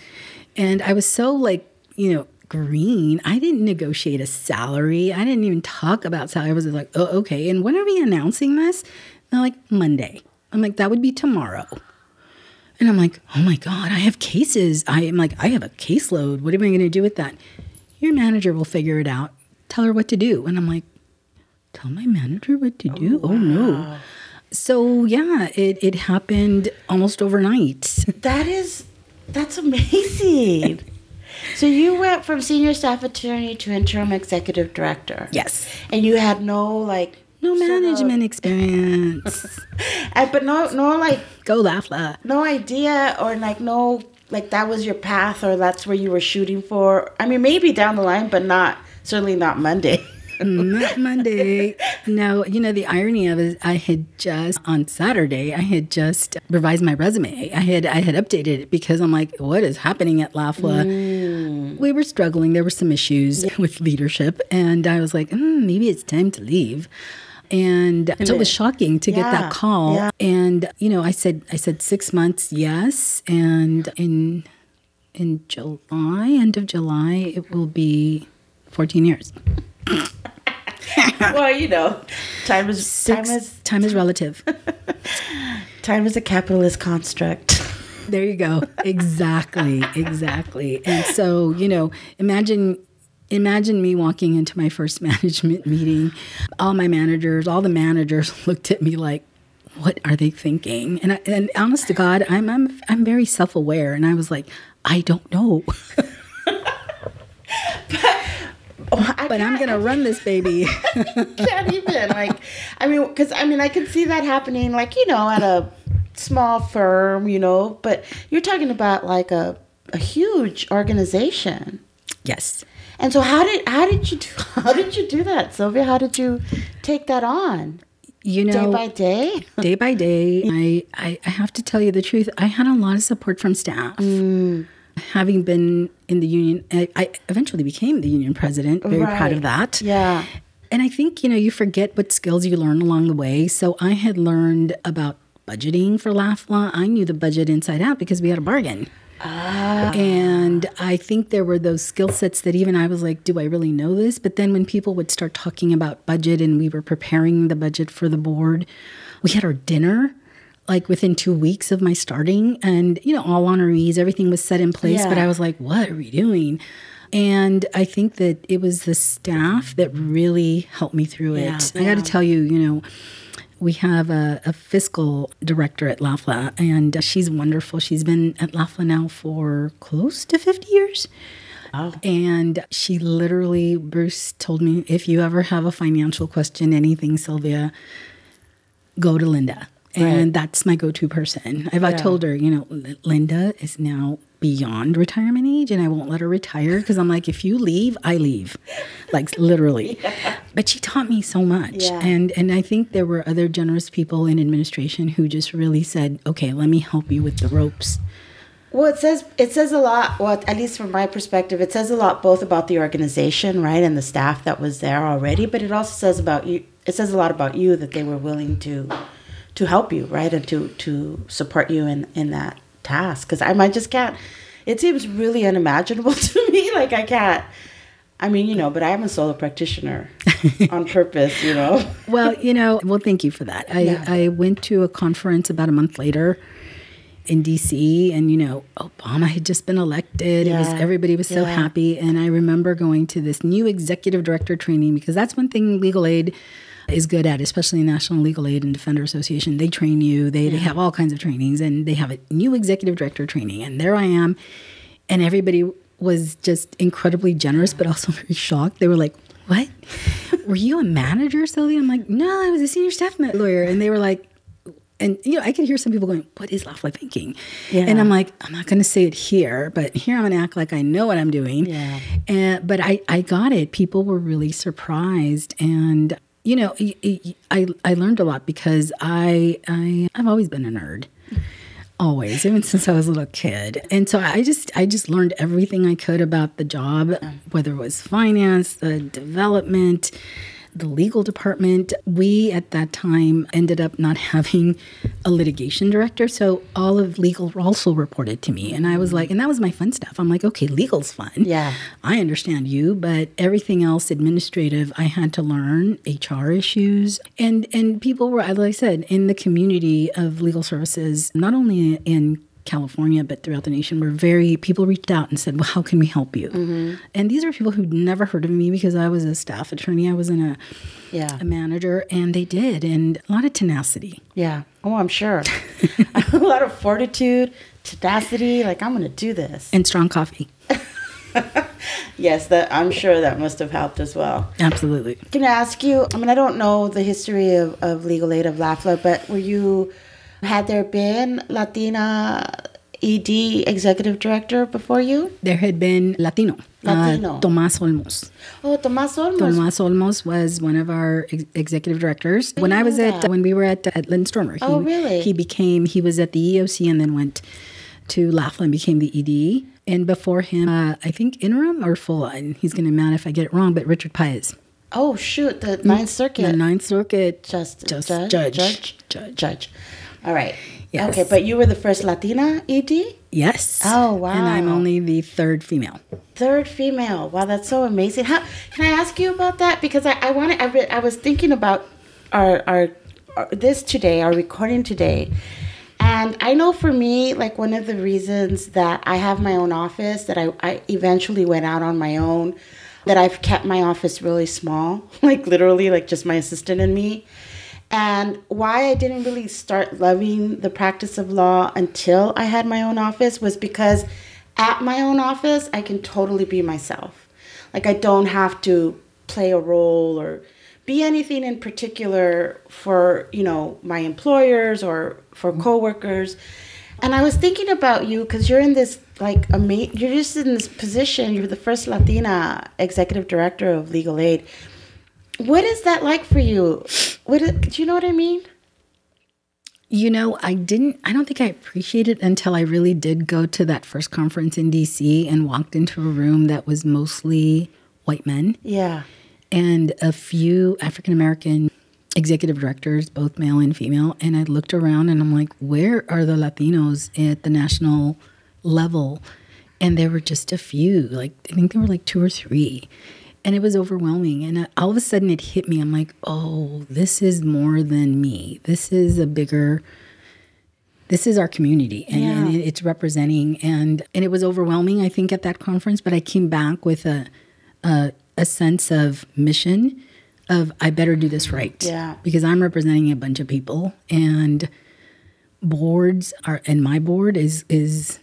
And I was so, like, you know, green. I didn't negotiate a salary. I didn't even talk about salary. I was like, "Oh, okay. And when are we announcing this?" And they're like, "Monday." I'm like, "That would be tomorrow." And I'm like, "Oh my God, I have cases. I am like, I have a caseload. What am I going to do with that?" "Your manager will figure it out. Tell her what to do." And I'm like, "Tell my manager what to do? Oh, wow. No." So, yeah, it happened almost overnight. That's amazing. So you went from senior staff attorney to interim executive director. Yes. And you had no management experience. But go Lafla. No idea that was your path or that's where you were shooting for. I mean, maybe down the line, but certainly not Monday. Not Monday. No, the irony of it, on Saturday, I had just revised my resume. I had updated it because I'm like, what is happening at LAFLA? Mm. We were struggling. There were some issues with leadership. And I was like, maybe it's time to leave. And so it was shocking to get that call. Yeah. And, I said 6 months, yes. And in July, end of July, it will be 14 years. Well, time is relative. Time is a capitalist construct. There you go. Exactly. And so, imagine me walking into my first management meeting. All the managers looked at me like, what are they thinking? And honest to God, I'm very self-aware. And I was like, I don't know. But I'm going to run this baby. Can't even. I can see that happening, at a small firm, but you're talking about a huge organization. Yes. And so how did you do that, Silvia? How did you take that on? Day by day? Day by day. I have to tell you the truth. I had a lot of support from staff. Mm. Having been in the union, I eventually became the union president. Very proud of that. Yeah. And I think, you forget what skills you learn along the way. So I had learned about budgeting for LAFLA. I knew the budget inside out because we had a bargain. And I think there were those skill sets that even I was like, do I really know this? But then when people would start talking about budget and we were preparing the budget for the board, we had our dinner within 2 weeks of my starting and, all honorees, everything was set in place. Yeah. But I was like, what are we doing? And I think that it was the staff that really helped me through it. Yeah. I got to tell you, we have a fiscal director at LAFLA, and she's wonderful. She's been at LAFLA now for close to 50 years. Oh. And she literally, Bruce told me, if you ever have a financial question, anything, Silvia, go to Linda. And that's my go-to person. I told her, Linda is now beyond retirement age, and I won't let her retire because I'm like, if you leave, I leave, literally. Yeah. But she taught me so much, and I think there were other generous people in administration who just really said, okay, let me help you with the ropes. Well, it says a lot. Well, at least from my perspective, it says a lot both about the organization, right, and the staff that was there already. But it also says about you. It says a lot about you that they were willing to help you, right, and to support you in that task. Because I just can't, it seems really unimaginable to me. But I am a solo practitioner on purpose, Well, thank you for that. I went to a conference about a month later in D.C., and, Obama had just been elected. Yeah. Everybody was so happy. And I remember going to this new executive director training, because that's one thing Legal Aid is good at, especially National Legal Aid and Defender Association. They train you. They have all kinds of trainings, and they have a new executive director training. And there I am, and everybody was just incredibly generous, but also very shocked. They were like, what? Were you a manager, Silvia? I'm like, no, I was a senior staff lawyer. And they were like, and, I could hear some people going, what is LAFLA thinking? Yeah. And I'm like, I'm not going to say it here, but here I'm going to act like I know what I'm doing. Yeah. But I got it. People were really surprised, and I learned a lot because I've always been a nerd, always, even since I was a little kid. And so I just learned everything I could about the job, whether it was finance, the development, the legal department. We, at that time, ended up not having a litigation director, so all of legal also reported to me. And I was like, and that was my fun stuff. I'm like, okay, legal's fun. Yeah. I understand you, but everything else administrative, I had to learn, HR issues. And people were, as I said, in the community of legal services, not only in California, but throughout the nation, were very, people reached out and said, well, how can we help you? Mm-hmm. And these were people who'd never heard of me because I was a staff attorney. I wasn't a manager, and they did. And a lot of tenacity. Yeah. Oh, I'm sure. A lot of fortitude, tenacity, like, I'm going to do this. And strong coffee. Yes, that I'm sure that must have helped as well. Absolutely. Can I ask you, I mean, I don't know the history of Legal Aid of LAFLA, but had there been Latina ED executive director before you? There had been Latino. Tomás Olmos. Oh, Tomás Olmos. Tomás Olmos was one of our executive directors. When we were at Litt & Stormer. Oh, really? He was at the EOC and then went to LAFLA and became the ED. And before him, I think interim or full, and he's going to mad if I get it wrong, but Richard Paez. Oh, shoot, the Ninth Circuit. The Ninth Circuit. Judge. All right. Yes. Okay, but you were the first Latina ED? Yes. Oh, wow. And I'm only the third female. Wow, that's so amazing. Can I ask you about that? Because I was thinking about our recording today. And I know for me, like, one of the reasons that I have my own office, that I eventually went out on my own, that I've kept my office really small, like literally like just my assistant and me. And why I didn't really start loving the practice of law until I had my own office was because at my own office, I can totally be myself. Like, I don't have to play a role or be anything in particular for, my employers or for coworkers. And I was thinking about you because you're in this, like, you're just in this position. You're the first Latina executive director of Legal Aid. What is that like for you? Do you know what I mean? I don't think I appreciated it until I really did go to that first conference in D.C. and walked into a room that was mostly white men. Yeah. And a few African-American executive directors, both male and female. And I looked around and I'm like, where are the Latinos at the national level? And there were just a few, like, I think there were like two or three. And it was overwhelming. And all of a sudden it hit me. I'm like, oh, this is more than me. This is our community. And, yeah. And it's representing. And it was overwhelming, I think, at that conference. But I came back with a sense of mission of, I better do this right. Yeah. Because I'm representing a bunch of people. And my board is they've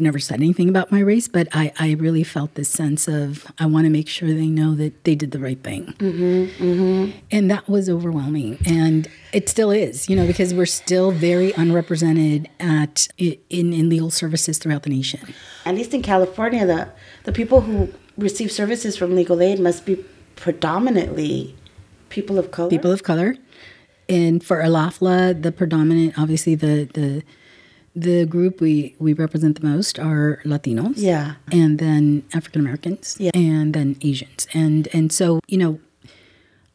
never said anything about my race, but I really felt this sense of, I want to make sure they know that they did the right thing. Mm-hmm, mm-hmm. And that was overwhelming. And it still is, because we're still very unrepresented in legal services throughout the nation. At least in California, the people who receive services from Legal Aid must be predominantly people of color. And for LAFLA, the predominant, obviously the group we represent the most are Latinos, yeah, and then African Americans, yeah, and then Asians, and so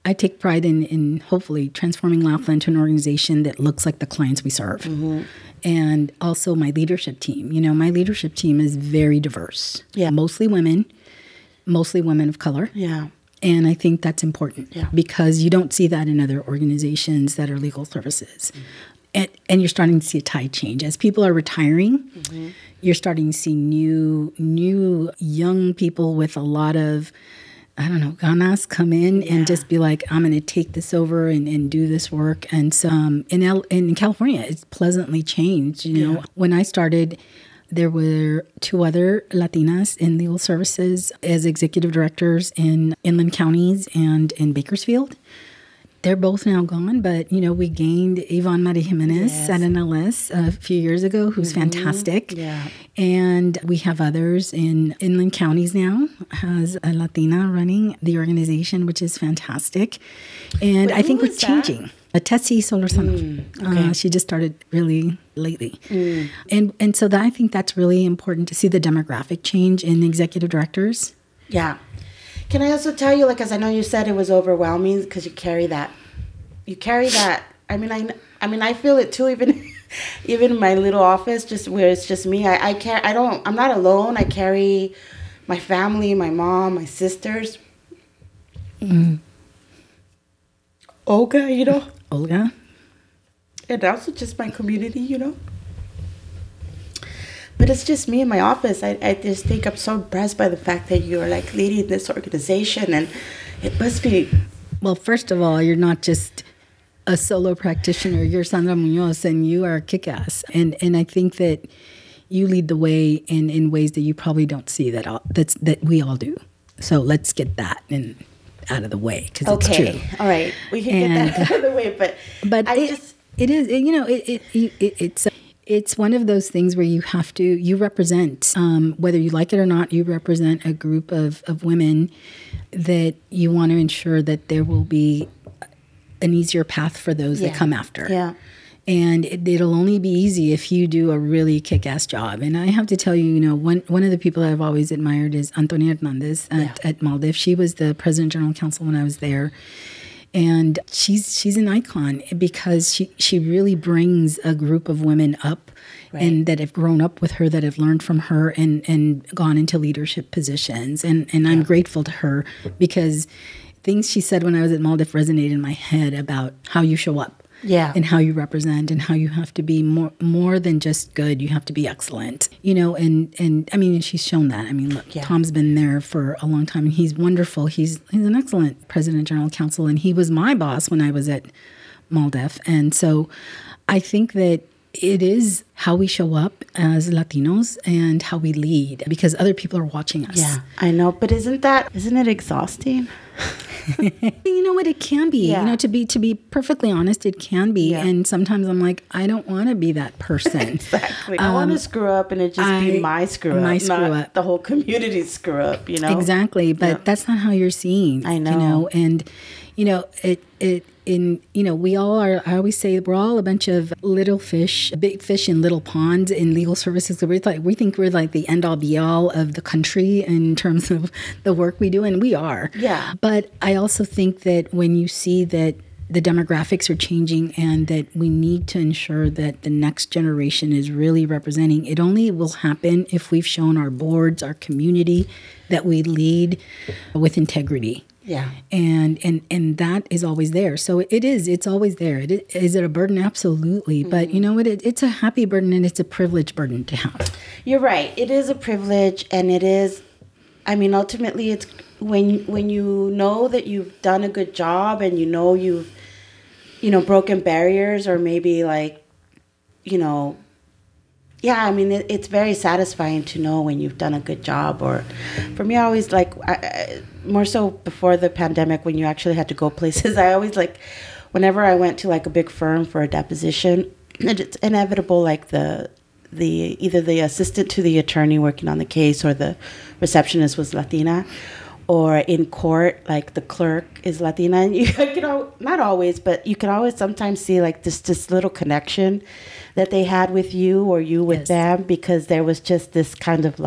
I take pride in hopefully transforming LAFLA into an organization that looks like the clients we serve, mm-hmm. And also my leadership team. My leadership team is very diverse, yeah, mostly women of color, yeah, and I think that's important, yeah, because you don't see that in other organizations that are legal services. Mm-hmm. And you're starting to see a tide change. As people are retiring, mm-hmm. You're starting to see new young people with a lot of, ganas come in, yeah, and just be like, I'm going to take this over and do this work. And so in California, it's pleasantly changed. Yeah. When I started, there were two other Latinas in legal services as executive directors in inland counties and in Bakersfield. They're both now gone, but, we gained Yvonne Marie Jimenez, yes, at NLS a few years ago, who's, mm-hmm, fantastic. Yeah. And we have others in inland counties now, has a Latina running the organization, which is fantastic. And I think we're changing. Tessie Solorzano. Okay. She just started really lately. Mm. And so I think that's really important to see the demographic change in executive directors. Yeah. Can I also tell you, like, as I know you said it was overwhelming because you carry that. I feel it too, even in my little office, just where it's just me. I'm not alone. I carry my family, my mom, my sisters. Mm. Olga. And also just my community. But it's just me in my office. I just think I'm so impressed by the fact that you're like leading this organization, and it must be... Well, first of all, you're not just a solo practitioner. You're Sandra Muñoz, and you are kick-ass. And I think that you lead the way in ways that you probably don't see that we all do. So let's get that in, out of the way, because it's true. All right. We can get that out of the way, but It's one of those things where you have to, you represent, whether you like it or not, you represent a group of women that you want to ensure that there will be an easier path for those that come after. Yeah. And it'll only be easy if you do a really kick-ass job. And I have to tell you, one of the people I've always admired is Antonia Hernandez at Maldives. She was the president general counsel when I was there. And she's an icon because she really brings a group of women up, right, and that have grown up with her, that have learned from her and gone into leadership positions. And I'm grateful to her because things she said when I was at Maldives resonated in my head about how you show up. Yeah. And how you represent and how you have to be more than just good. You have to be excellent, and I mean, she's shown that. I mean, look, Tom's been there for a long time, and he's wonderful. He's an excellent president general counsel, and he was my boss when I was at Maldef. And so I think that it is how we show up as Latinos and how we lead, because other people are watching us. Yeah, I know. But isn't it exhausting? You know what? It can be. Yeah. To be perfectly honest, it can be. Yeah. And sometimes I'm like, I don't want to be that person. Exactly. I want to screw up and it just be my screw up, not the whole community's screw up. Exactly. But that's not how you're seen. I know. We all are. I always say we're all a bunch of little fish, big fish in little ponds in legal services. We think we're like the end all be all of the country in terms of the work we do, and we are. Yeah. But I also think that when you see that the demographics are changing and that we need to ensure that the next generation is really representing, it only will happen if we've shown our boards, our community, that we lead with integrity. Yeah. And that is always there. So it is. It's always there. Is it a burden? Absolutely. Mm-hmm. But you know what? It's a happy burden, and it's a privileged burden to have. You're right. It is a privilege, and it is, I mean, ultimately, it's when you know that you've done a good job and you've, broken barriers, or maybe it's very satisfying to know when you've done a good job. Or for me, I always more so before the pandemic, when you actually had to go places, I always whenever I went to a big firm for a deposition, it's inevitable, either the assistant to the attorney working on the case or the receptionist was Latina, or in court, the clerk is Latina. And not always, but you can always sometimes see this little connection that they had with you or you with them, because there was just this kind of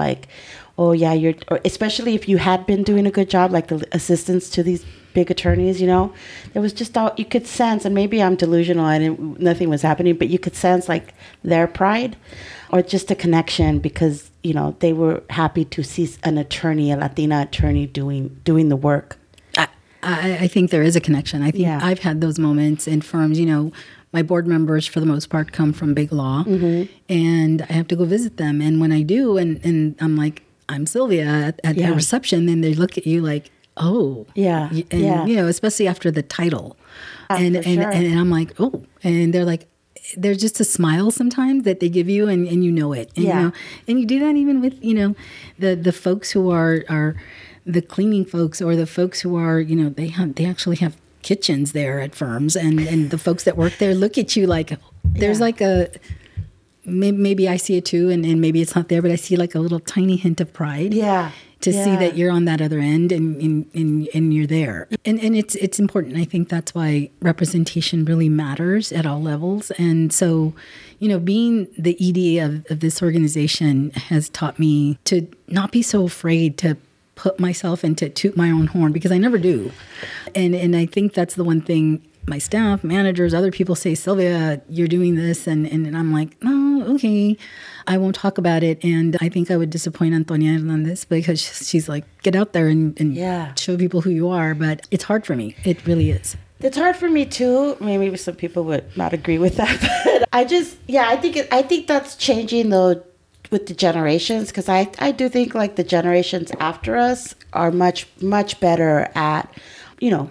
especially if you had been doing a good job, the assistants to these big attorneys, there was just all you could sense. And maybe I'm delusional and nothing was happening, but you could sense their pride or just a connection, because they were happy to see an attorney, a Latina attorney, doing the work. I think there is a connection. I think I've had those moments in firms. My board members, for the most part, come from big law, mm-hmm. and I have to go visit them. And when I do, and I'm like, I'm Silvia at the reception, then they look at you like, oh, yeah, and especially after the title, and I'm like, oh, and they're like, there's just a smile sometimes that they give you, and and you do that even with the folks who are the cleaning folks, or the folks who are they actually have kitchens there at firms, and the folks that work there look at you like there's maybe I see it too, and maybe it's not there, but I see a little tiny hint of pride. Yeah. To see that you're on that other end and you're there. And it's important. I think that's why representation really matters at all levels. And so, being the ED of this organization has taught me to not be so afraid to put myself and to toot my own horn, because I never do. And I think that's the one thing my staff, managers, other people say, Silvia, you're doing this. And I'm like, oh, okay, I won't talk about it. And I think I would disappoint Antonia Hernandez, because she's like, get out there and show people who you are. But it's hard for me. It really is. It's hard for me too. Maybe some people would not agree with that. But I think that's changing, though, with the generations, because I do think like the generations after us are much better at, you know,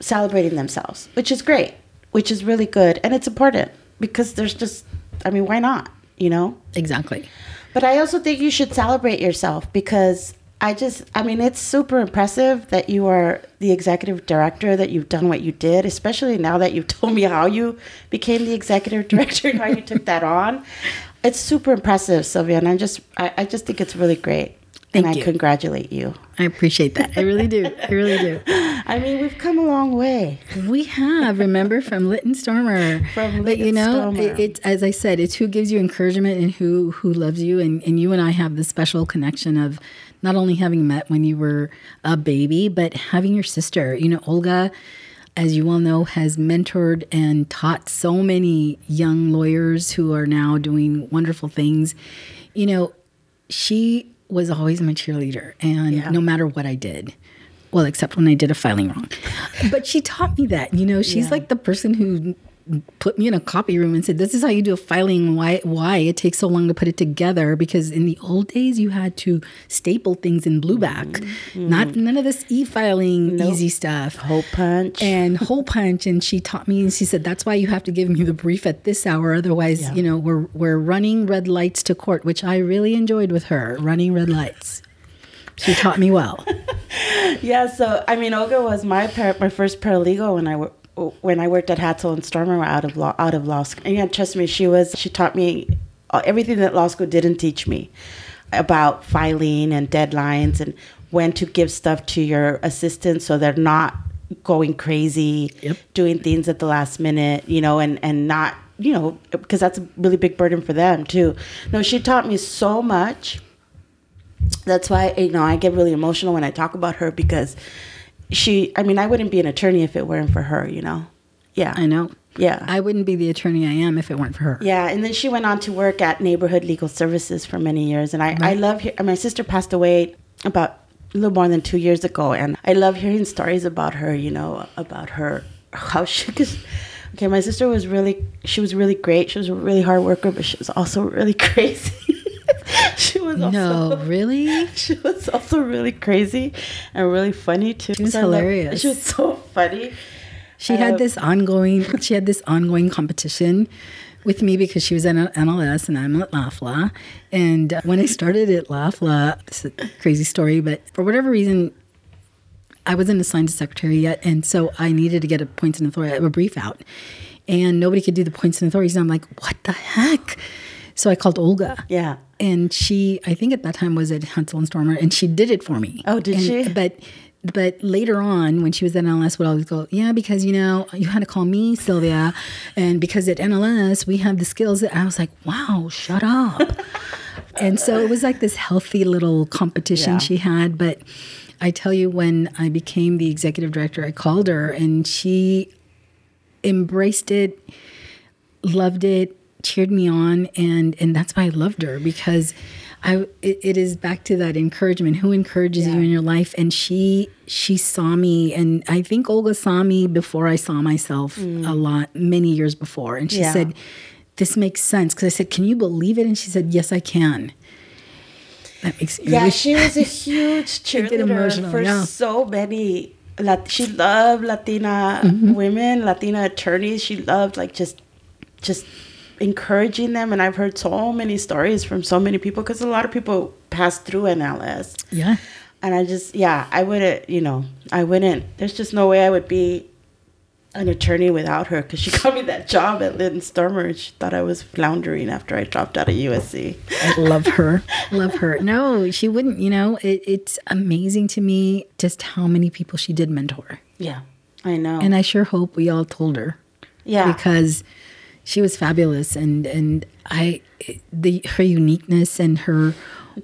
celebrating themselves, which is great, which is really good. And it's important because there's just, I mean, why not, you know? Exactly. But I also think you should celebrate yourself, because I mean, it's super impressive that you are the executive director, that you've done what you did, especially now that you've told me how you became the executive director and how you took that on. It's super impressive, Silvia, and I just think it's really great. Thank you. I congratulate you. I appreciate that. I really do. I really do. I mean, we've come a long way. We have. Remember, from Litt & Stormer. But you know, it's, as I said, it's who gives you encouragement and who loves you. And you and I have this special connection of not only having met when you were a baby, but having your sister. You know, Olga, as you all know, has mentored and taught so many young lawyers who are now doing wonderful things. You know, she was always my cheerleader, and no matter what I did, well, except when I did a filing wrong, but she taught me that, you know, she's like the person who put me in a copy room and said, this is how you do a filing, why it takes so long to put it together, because in the old days you had to staple things in blueback, none of this e-filing easy stuff, hole punch. And she taught me, and she said, that's why you have to give me the brief at this hour, otherwise you know, we're running red lights to court, which I really enjoyed with her, running red lights. She taught me well. So I mean, Olga was my first paralegal when I worked at Hatzel and Stormer out of law school. And yeah, trust me, she taught me everything that law school didn't teach me about filing and deadlines and when to give stuff to your assistants so they're not going crazy, doing things at the last minute, you know, and not, you know, because that's a really big burden for them too. No, she taught me so much. That's why, you know, I get really emotional when I talk about her, because I wouldn't be an attorney if it weren't for her, you know? Yeah. I know. Yeah. I wouldn't be the attorney I am if it weren't for her. Yeah. And then she went on to work at Neighborhood Legal Services for many years. And I love hearing, my sister passed away about a little more than 2 years ago. And I love hearing stories about her, you know, about her, how she could. Okay, my sister was really great. She was a really hard worker, but she was also really crazy. She was also really crazy and really funny too. She was hilarious. She was so funny. She had this ongoing competition with me because she was at NLS and I'm at LAFLA. And when I started at LAFLA, this is a crazy story, but for whatever reason, I wasn't assigned a secretary yet, and so I needed to get a points and authority, a brief out, and nobody could do the points and authorities. And I'm like, what the heck? So I called Olga. Yeah. And she, I think at that time, was at Hansel and Stormer, and she did it for me. Oh, did she? But later on, when she was at NLS, would always go, yeah, because, you know, you had to call me, Silvia, and because at NLS, we have the skills. And I was like, wow, shut up. And so it was like this healthy little competition she had. But I tell you, when I became the executive director, I called her, and she embraced it, loved it, cheered me on, and that's why I loved her, because it is back to that encouragement. Who encourages you in your life? And she saw me, and I think Olga saw me before I saw myself many years before. And she said, this makes sense, because I said, can you believe it? And she said, yes, I can. That makes sense. Yeah, she was a huge cheerleader for so many. She loved Latina women, Latina attorneys. She loved just encouraging them, and I've heard so many stories from so many people, because a lot of people pass through NLS. Yeah, and I just I wouldn't, you know, I wouldn't. There's just no way I would be an attorney without her, because she got me that job at Litt & Stormer, and she thought I was floundering after I dropped out of USC. I love her, love her. No, she wouldn't. You know, it's amazing to me just how many people she did mentor. Yeah, I know, and I sure hope we all told her. Yeah, because she was fabulous, and her uniqueness and her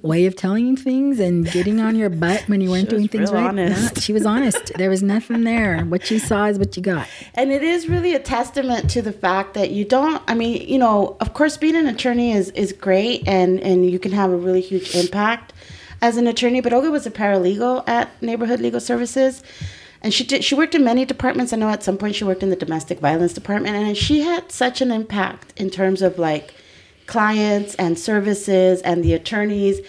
way of telling things and getting on your butt when you weren't doing things right. Honest. No, she was honest. There was nothing there. What you saw is what you got. And it is really a testament to the fact that you don't, I mean, you know, of course being an attorney is great, and you can have a really huge impact as an attorney, but Olga was a paralegal at Neighborhood Legal Services. And she worked in many departments. I know at some point she worked in the domestic violence department, and she had such an impact in terms of like clients and services and the attorneys.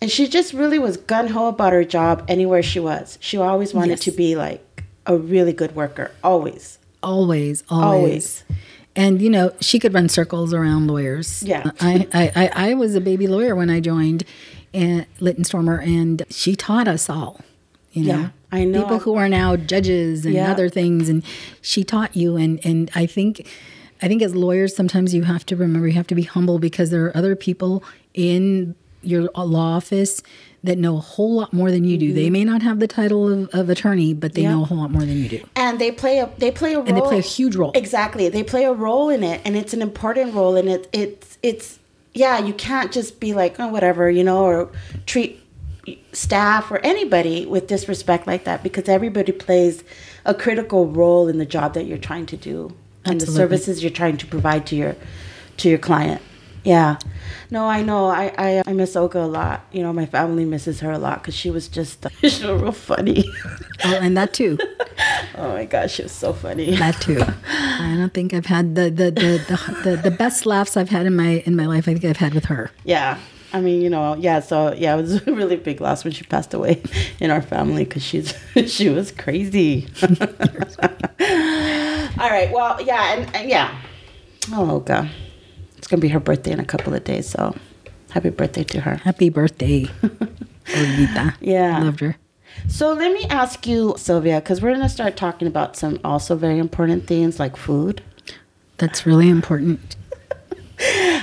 And she just really was gung-ho about her job anywhere she was. She always wanted to be like a really good worker, always. Always. And, you know, she could run circles around lawyers. Yeah. I was a baby lawyer when I joined Litt & Stormer, and she taught us all, you know. Yeah, I know. People who are now judges and other things, and she taught you. And I think as lawyers, sometimes you have to remember, you have to be humble, because there are other people in your law office that know a whole lot more than you do. They may not have the title of attorney, but they know a whole lot more than you do. And they play a huge role. Exactly. They play a role in it, and it's an important role, and it's you can't just be like, oh, whatever, you know, or treat staff or anybody with disrespect like that, because everybody plays a critical role in the job that you're trying to do and the services you're trying to provide to your client. Yeah. No, I know. I miss Olga a lot. You know, my family misses her a lot because she was just real funny. Oh, and that too. Oh, my gosh. She was so funny. That too. I don't think I've had the best laughs I've had in my life. I think I've had with her. Yeah. I mean, you know, yeah. So, yeah, it was a really big loss when she passed away in our family because she was crazy. All right. Well, yeah. And yeah. Oh, Olga. It's going to be her birthday in a couple of days, so happy birthday to her. Happy birthday, Olguita. Yeah. Loved her. So let me ask you, Silvia, because we're going to start talking about some also very important things like food. That's really important.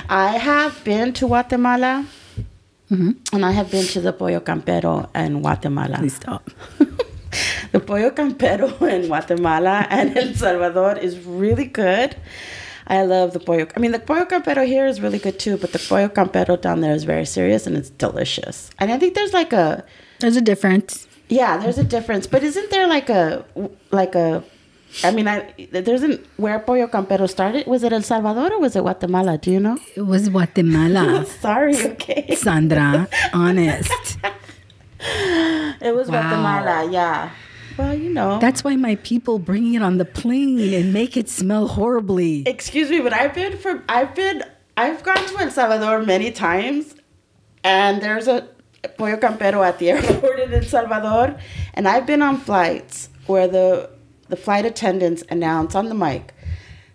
I have been to Guatemala, and I have been to the Pollo Campero in Guatemala. Please stop. The Pollo Campero in Guatemala and El Salvador is really good. I love the pollo. I mean, the pollo campero here is really good too, but the pollo campero down there is very serious and it's delicious. And I think there's like a... There's a difference. Yeah, there's a difference. But isn't there like a... I mean, there isn't where Pollo Campero started. Was it El Salvador or was it Guatemala? Do you know? It was Guatemala. Sorry, okay. Sandra, honest. It was Guatemala, yeah. Well, you know. That's why my people bring it on the plane and make it smell horribly. Excuse me, but I've gone to El Salvador many times, and there's a Pollo Campero at the airport in El Salvador, and I've been on flights where the flight attendants announce on the mic,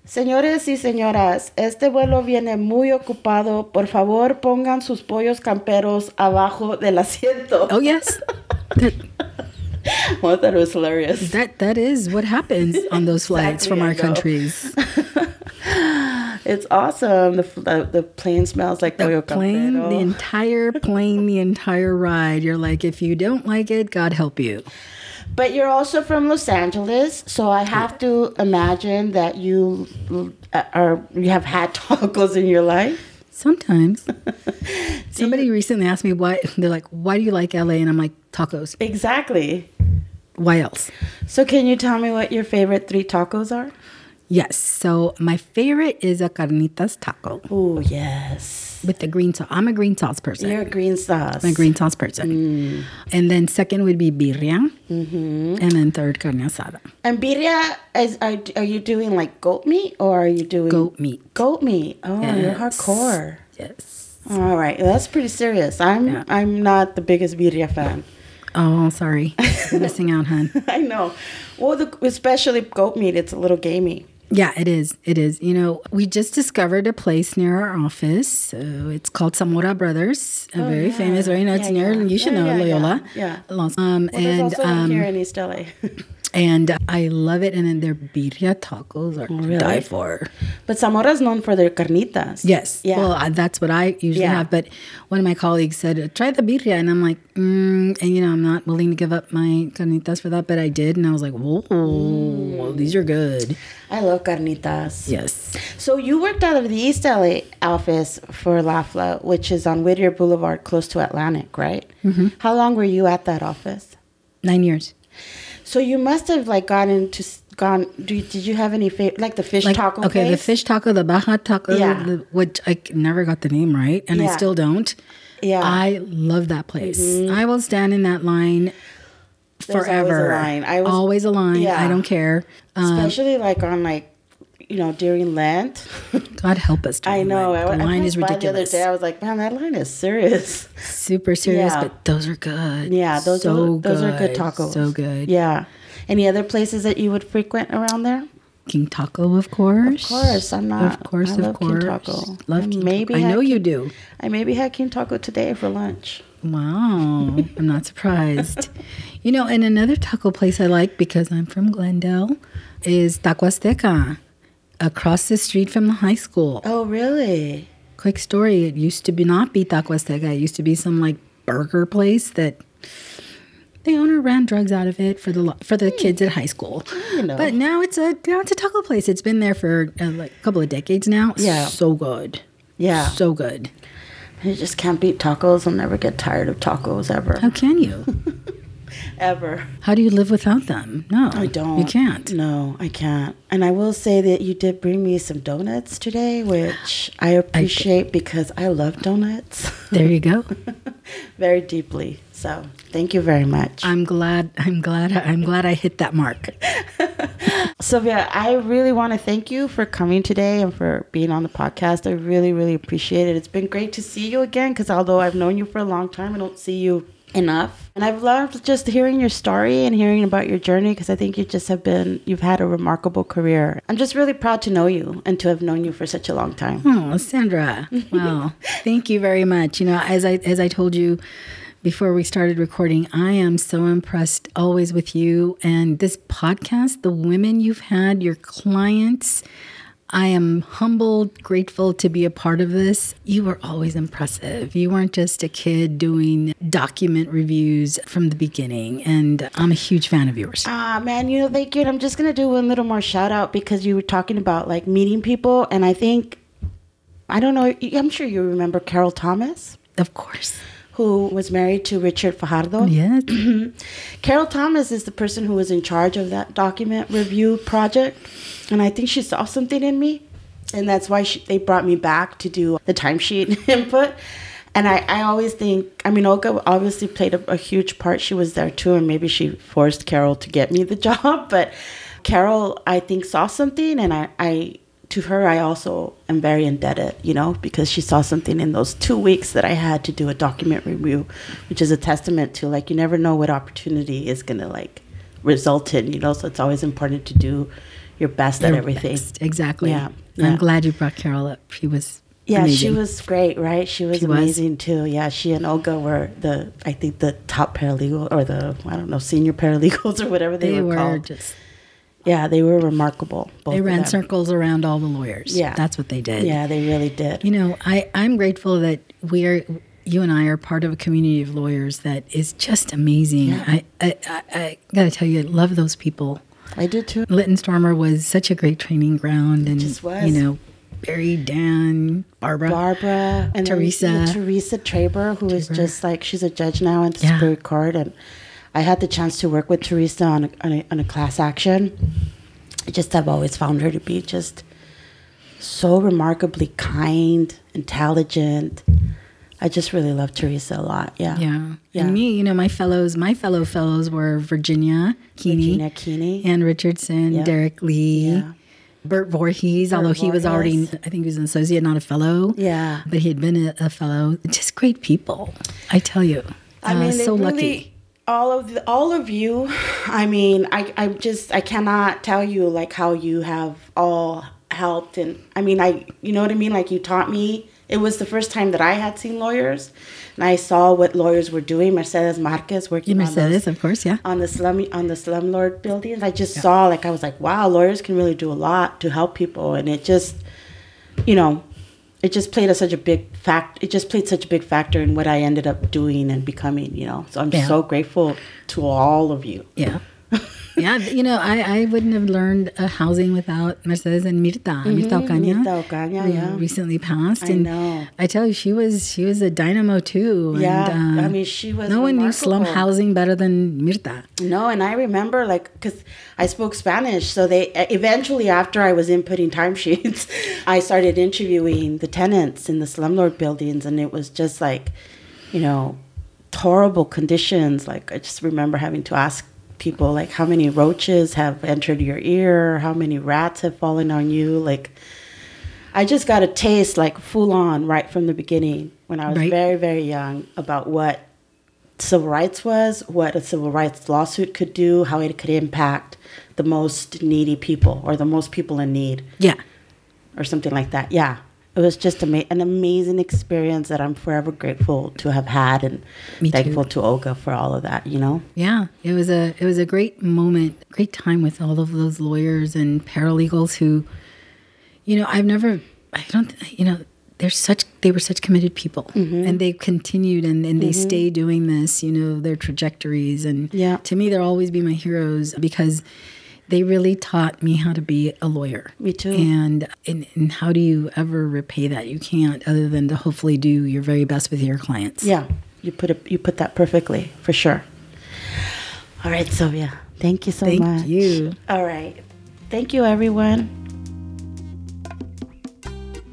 "Señores y señoras, este vuelo viene muy ocupado. Por favor, pongan sus pollos camperos abajo del asiento." Oh, yes. Well, I thought it was hilarious. That is what happens on those flights exactly, from our countries. It's awesome. The plane smells like pollo campero. The entire ride. You're like, if you don't like it, God help you. But you're also from Los Angeles, so I have to imagine that you have had tacos in your life. Sometimes. Somebody recently asked me why. They're like, why do you like LA? And I'm like, tacos. Exactly. Why else? So can you tell me what your favorite 3 tacos are? Yes. So my favorite is a carnitas taco. Oh, yes. With the green sauce. I'm a green sauce person. You're a green sauce. I'm a green sauce person. Mm. And then second would be birria. Mm-hmm. And then third, carne asada. And birria, are you doing like goat meat or are you doing... Goat meat. Goat meat. Oh, yes. You're hardcore. Yes. All right. Well, that's pretty serious. I'm not the biggest birria fan. Oh, sorry. You're missing out, hon. I know. Well, especially goat meat, it's a little gamey. Yeah, it is. It is. You know, we just discovered a place near our office. So it's called Zamora Brothers. Very famous, right? Now it's near, you should know, Loyola. Yeah. Well, there's also one here in East LA. And I love it. And then their birria tacos are to die for. But Zamora's known for their carnitas. Yes. Yeah. Well, that's what I usually have. But one of my colleagues said, try the birria. And I'm like, and you know, I'm not willing to give up my carnitas for that. But I did. And I was like, whoa, well, these are good. I love carnitas. Yes. So you worked out of the East LA office for LAFLA, which is on Whittier Boulevard, close to Atlantic, right? Mm-hmm. How long were you at that office? 9 years. So you must have like gone. Did you have any like the fish taco? Okay, place? The fish taco, the Baja taco, which I never got the name right, and I still don't. Yeah, I love that place. Mm-hmm. I will stand in that line forever. There's always a line. Yeah. I don't care. Especially like on like you know, during Lent. God help us during Lent. I know. Lent. The line is ridiculous. The other day I was like, man, that line is serious. Super serious, yeah. But those are good. Yeah, those are good tacos. So good. Yeah. Any other places that you would frequent around there? King Taco, of course. Of course, I'm not. Of course, I love King Taco. Love King Taco. I know you do. I maybe had King Taco today for lunch. Wow, I'm not surprised. You know, and another taco place I like, because I'm from Glendale, is Taco Azteca, across the street from the high school. Oh, really? Quick story, it used to not be Taco Azteca. It used to be some, like, burger place that... the owner ran drugs out of it for the kids at high school. You know. But now it's a taco place. It's been there for like a couple of decades now. Yeah. So good. Yeah. So good. You just can't beat tacos. I'll never get tired of tacos ever. How can you? Ever. How do you live without them? No. I don't. You can't. No, I can't. And I will say that you did bring me some donuts today, which I appreciate because I love donuts. There you go. Very deeply. So, thank you very much. I'm glad I hit that mark. Silvia, I really want to thank you for coming today and for being on the podcast. I really, really appreciate it. It's been great to see you again, because although I've known you for a long time, I don't see you enough. And I've loved just hearing your story and hearing about your journey, because I think you just you've had a remarkable career. I'm just really proud to know you and to have known you for such a long time. Oh, Sandra. Wow. Thank you very much. You know, as I told you before we started recording, I am so impressed always with you and this podcast, the women you've had, your clients. I am humbled, grateful to be a part of this. You were always impressive. You weren't just a kid doing document reviews from the beginning. And I'm a huge fan of yours. Man, you know, thank you. And I'm just going to do one little more shout out, because you were talking about like meeting people. And I think, I don't know, I'm sure you remember Carol Thomas. Of course. Who was married to Richard Fajardo. Yes. Carol Thomas is the person who was in charge of that document review project. And I think she saw something in me. And that's why they brought me back to do the timesheet input. And I always think, I mean, Olga obviously played a huge part. She was there too, and maybe she forced Carol to get me the job. But Carol, I think, saw something. And to her, I also am very indebted, you know, because she saw something in those 2 weeks that I had to do a document review, which is a testament to, like, you never know what opportunity is going to, like, result in, you know, so it's always important to do your best at everything. Best. Exactly. Yeah. Yeah. I'm glad you brought Carol up. She was amazing. She was great, right? She was amazing too. Yeah, she and Olga were the top paralegal or senior paralegals or whatever they were called. Just yeah, they were remarkable. They ran circles around all the lawyers. Yeah. That's what they did. Yeah, they really did. You know, I'm grateful that you and I are part of a community of lawyers that is just amazing. Yeah. I got to tell you, I love those people. I do too. Litt & Stormer was such a great training ground. And, it just was. You know, Barry, Dan, Barbara, and Teresa. Then, Teresa Traber, who is just like, she's a judge now in the Superior Court. And I had the chance to work with Teresa on a class action. I've always found her to be just so remarkably kind, intelligent. I just really love Teresa a lot. Yeah. Yeah. Yeah. And me, you know, my fellows were Virginia Keeney. Ann Richardson, yep. Derek Lee. Yeah. Burt Voorhees, although he was already, I think he was an associate, not a fellow. Yeah. But he had been a fellow. Just great people, I tell you. I mean, so really lucky. All of you, I mean, I cannot tell you, like, how you have all helped. And, I mean, you know what I mean? Like, you taught me. It was the first time that I had seen lawyers, and I saw what lawyers were doing. Mercedes Marquez working on the slumlord buildings. I just saw, like, I was like, wow, lawyers can really do a lot to help people. And it just, you know, it just played such a big factor in what I ended up doing and becoming, you know. So I'm so grateful to all of you. Yeah. Yeah, you know, I wouldn't have learned housing without Mercedes and Mirtha. Mm-hmm. Mirtha Ocaña, who recently passed. I know. I tell you, she was a dynamo too. Yeah, and, I mean, she was no one knew slum housing better than Mirtha. No, and I remember, like, because I spoke Spanish, so they eventually, after I was inputting timesheets, I started interviewing the tenants in the slumlord buildings, and it was just like, you know, horrible conditions. Like, I just remember having to ask people, like how many roaches have entered your ear, how many rats have fallen on you. Like, I just got a taste, like full on, right from the beginning when I was very, very young, about what civil rights was, what a civil rights lawsuit could do, how it could impact the most needy people or the most people in need. Yeah. Or something like that. Yeah. It was just an amazing experience that I'm forever grateful to have had, and thankful to Olga for all of that, you know? Yeah, it was a great moment, great time with all of those lawyers and paralegals who, you know, they were such committed people, mm-hmm. and they've continued and they mm-hmm. stay doing this, you know, their trajectories. And yeah. to me, they'll always be my heroes because they really taught me how to be a lawyer. Me too. And how do you ever repay that? You can't, other than to hopefully do your very best with your clients. Yeah, you put that perfectly, for sure. All right, Silvia, thank you so much. Thank you. All right. Thank you, everyone.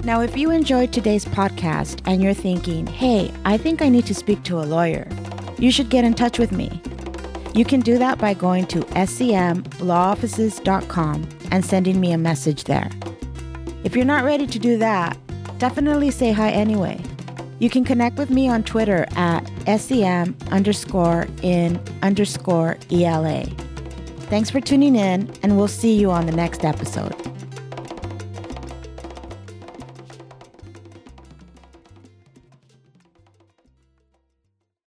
Now, if you enjoyed today's podcast and you're thinking, hey, I think I need to speak to a lawyer, you should get in touch with me. You can do that by going to scmlawoffices.com and sending me a message there. If you're not ready to do that, definitely say hi anyway. You can connect with me on Twitter at @scm_in_ELA. Thanks for tuning in, and we'll see you on the next episode.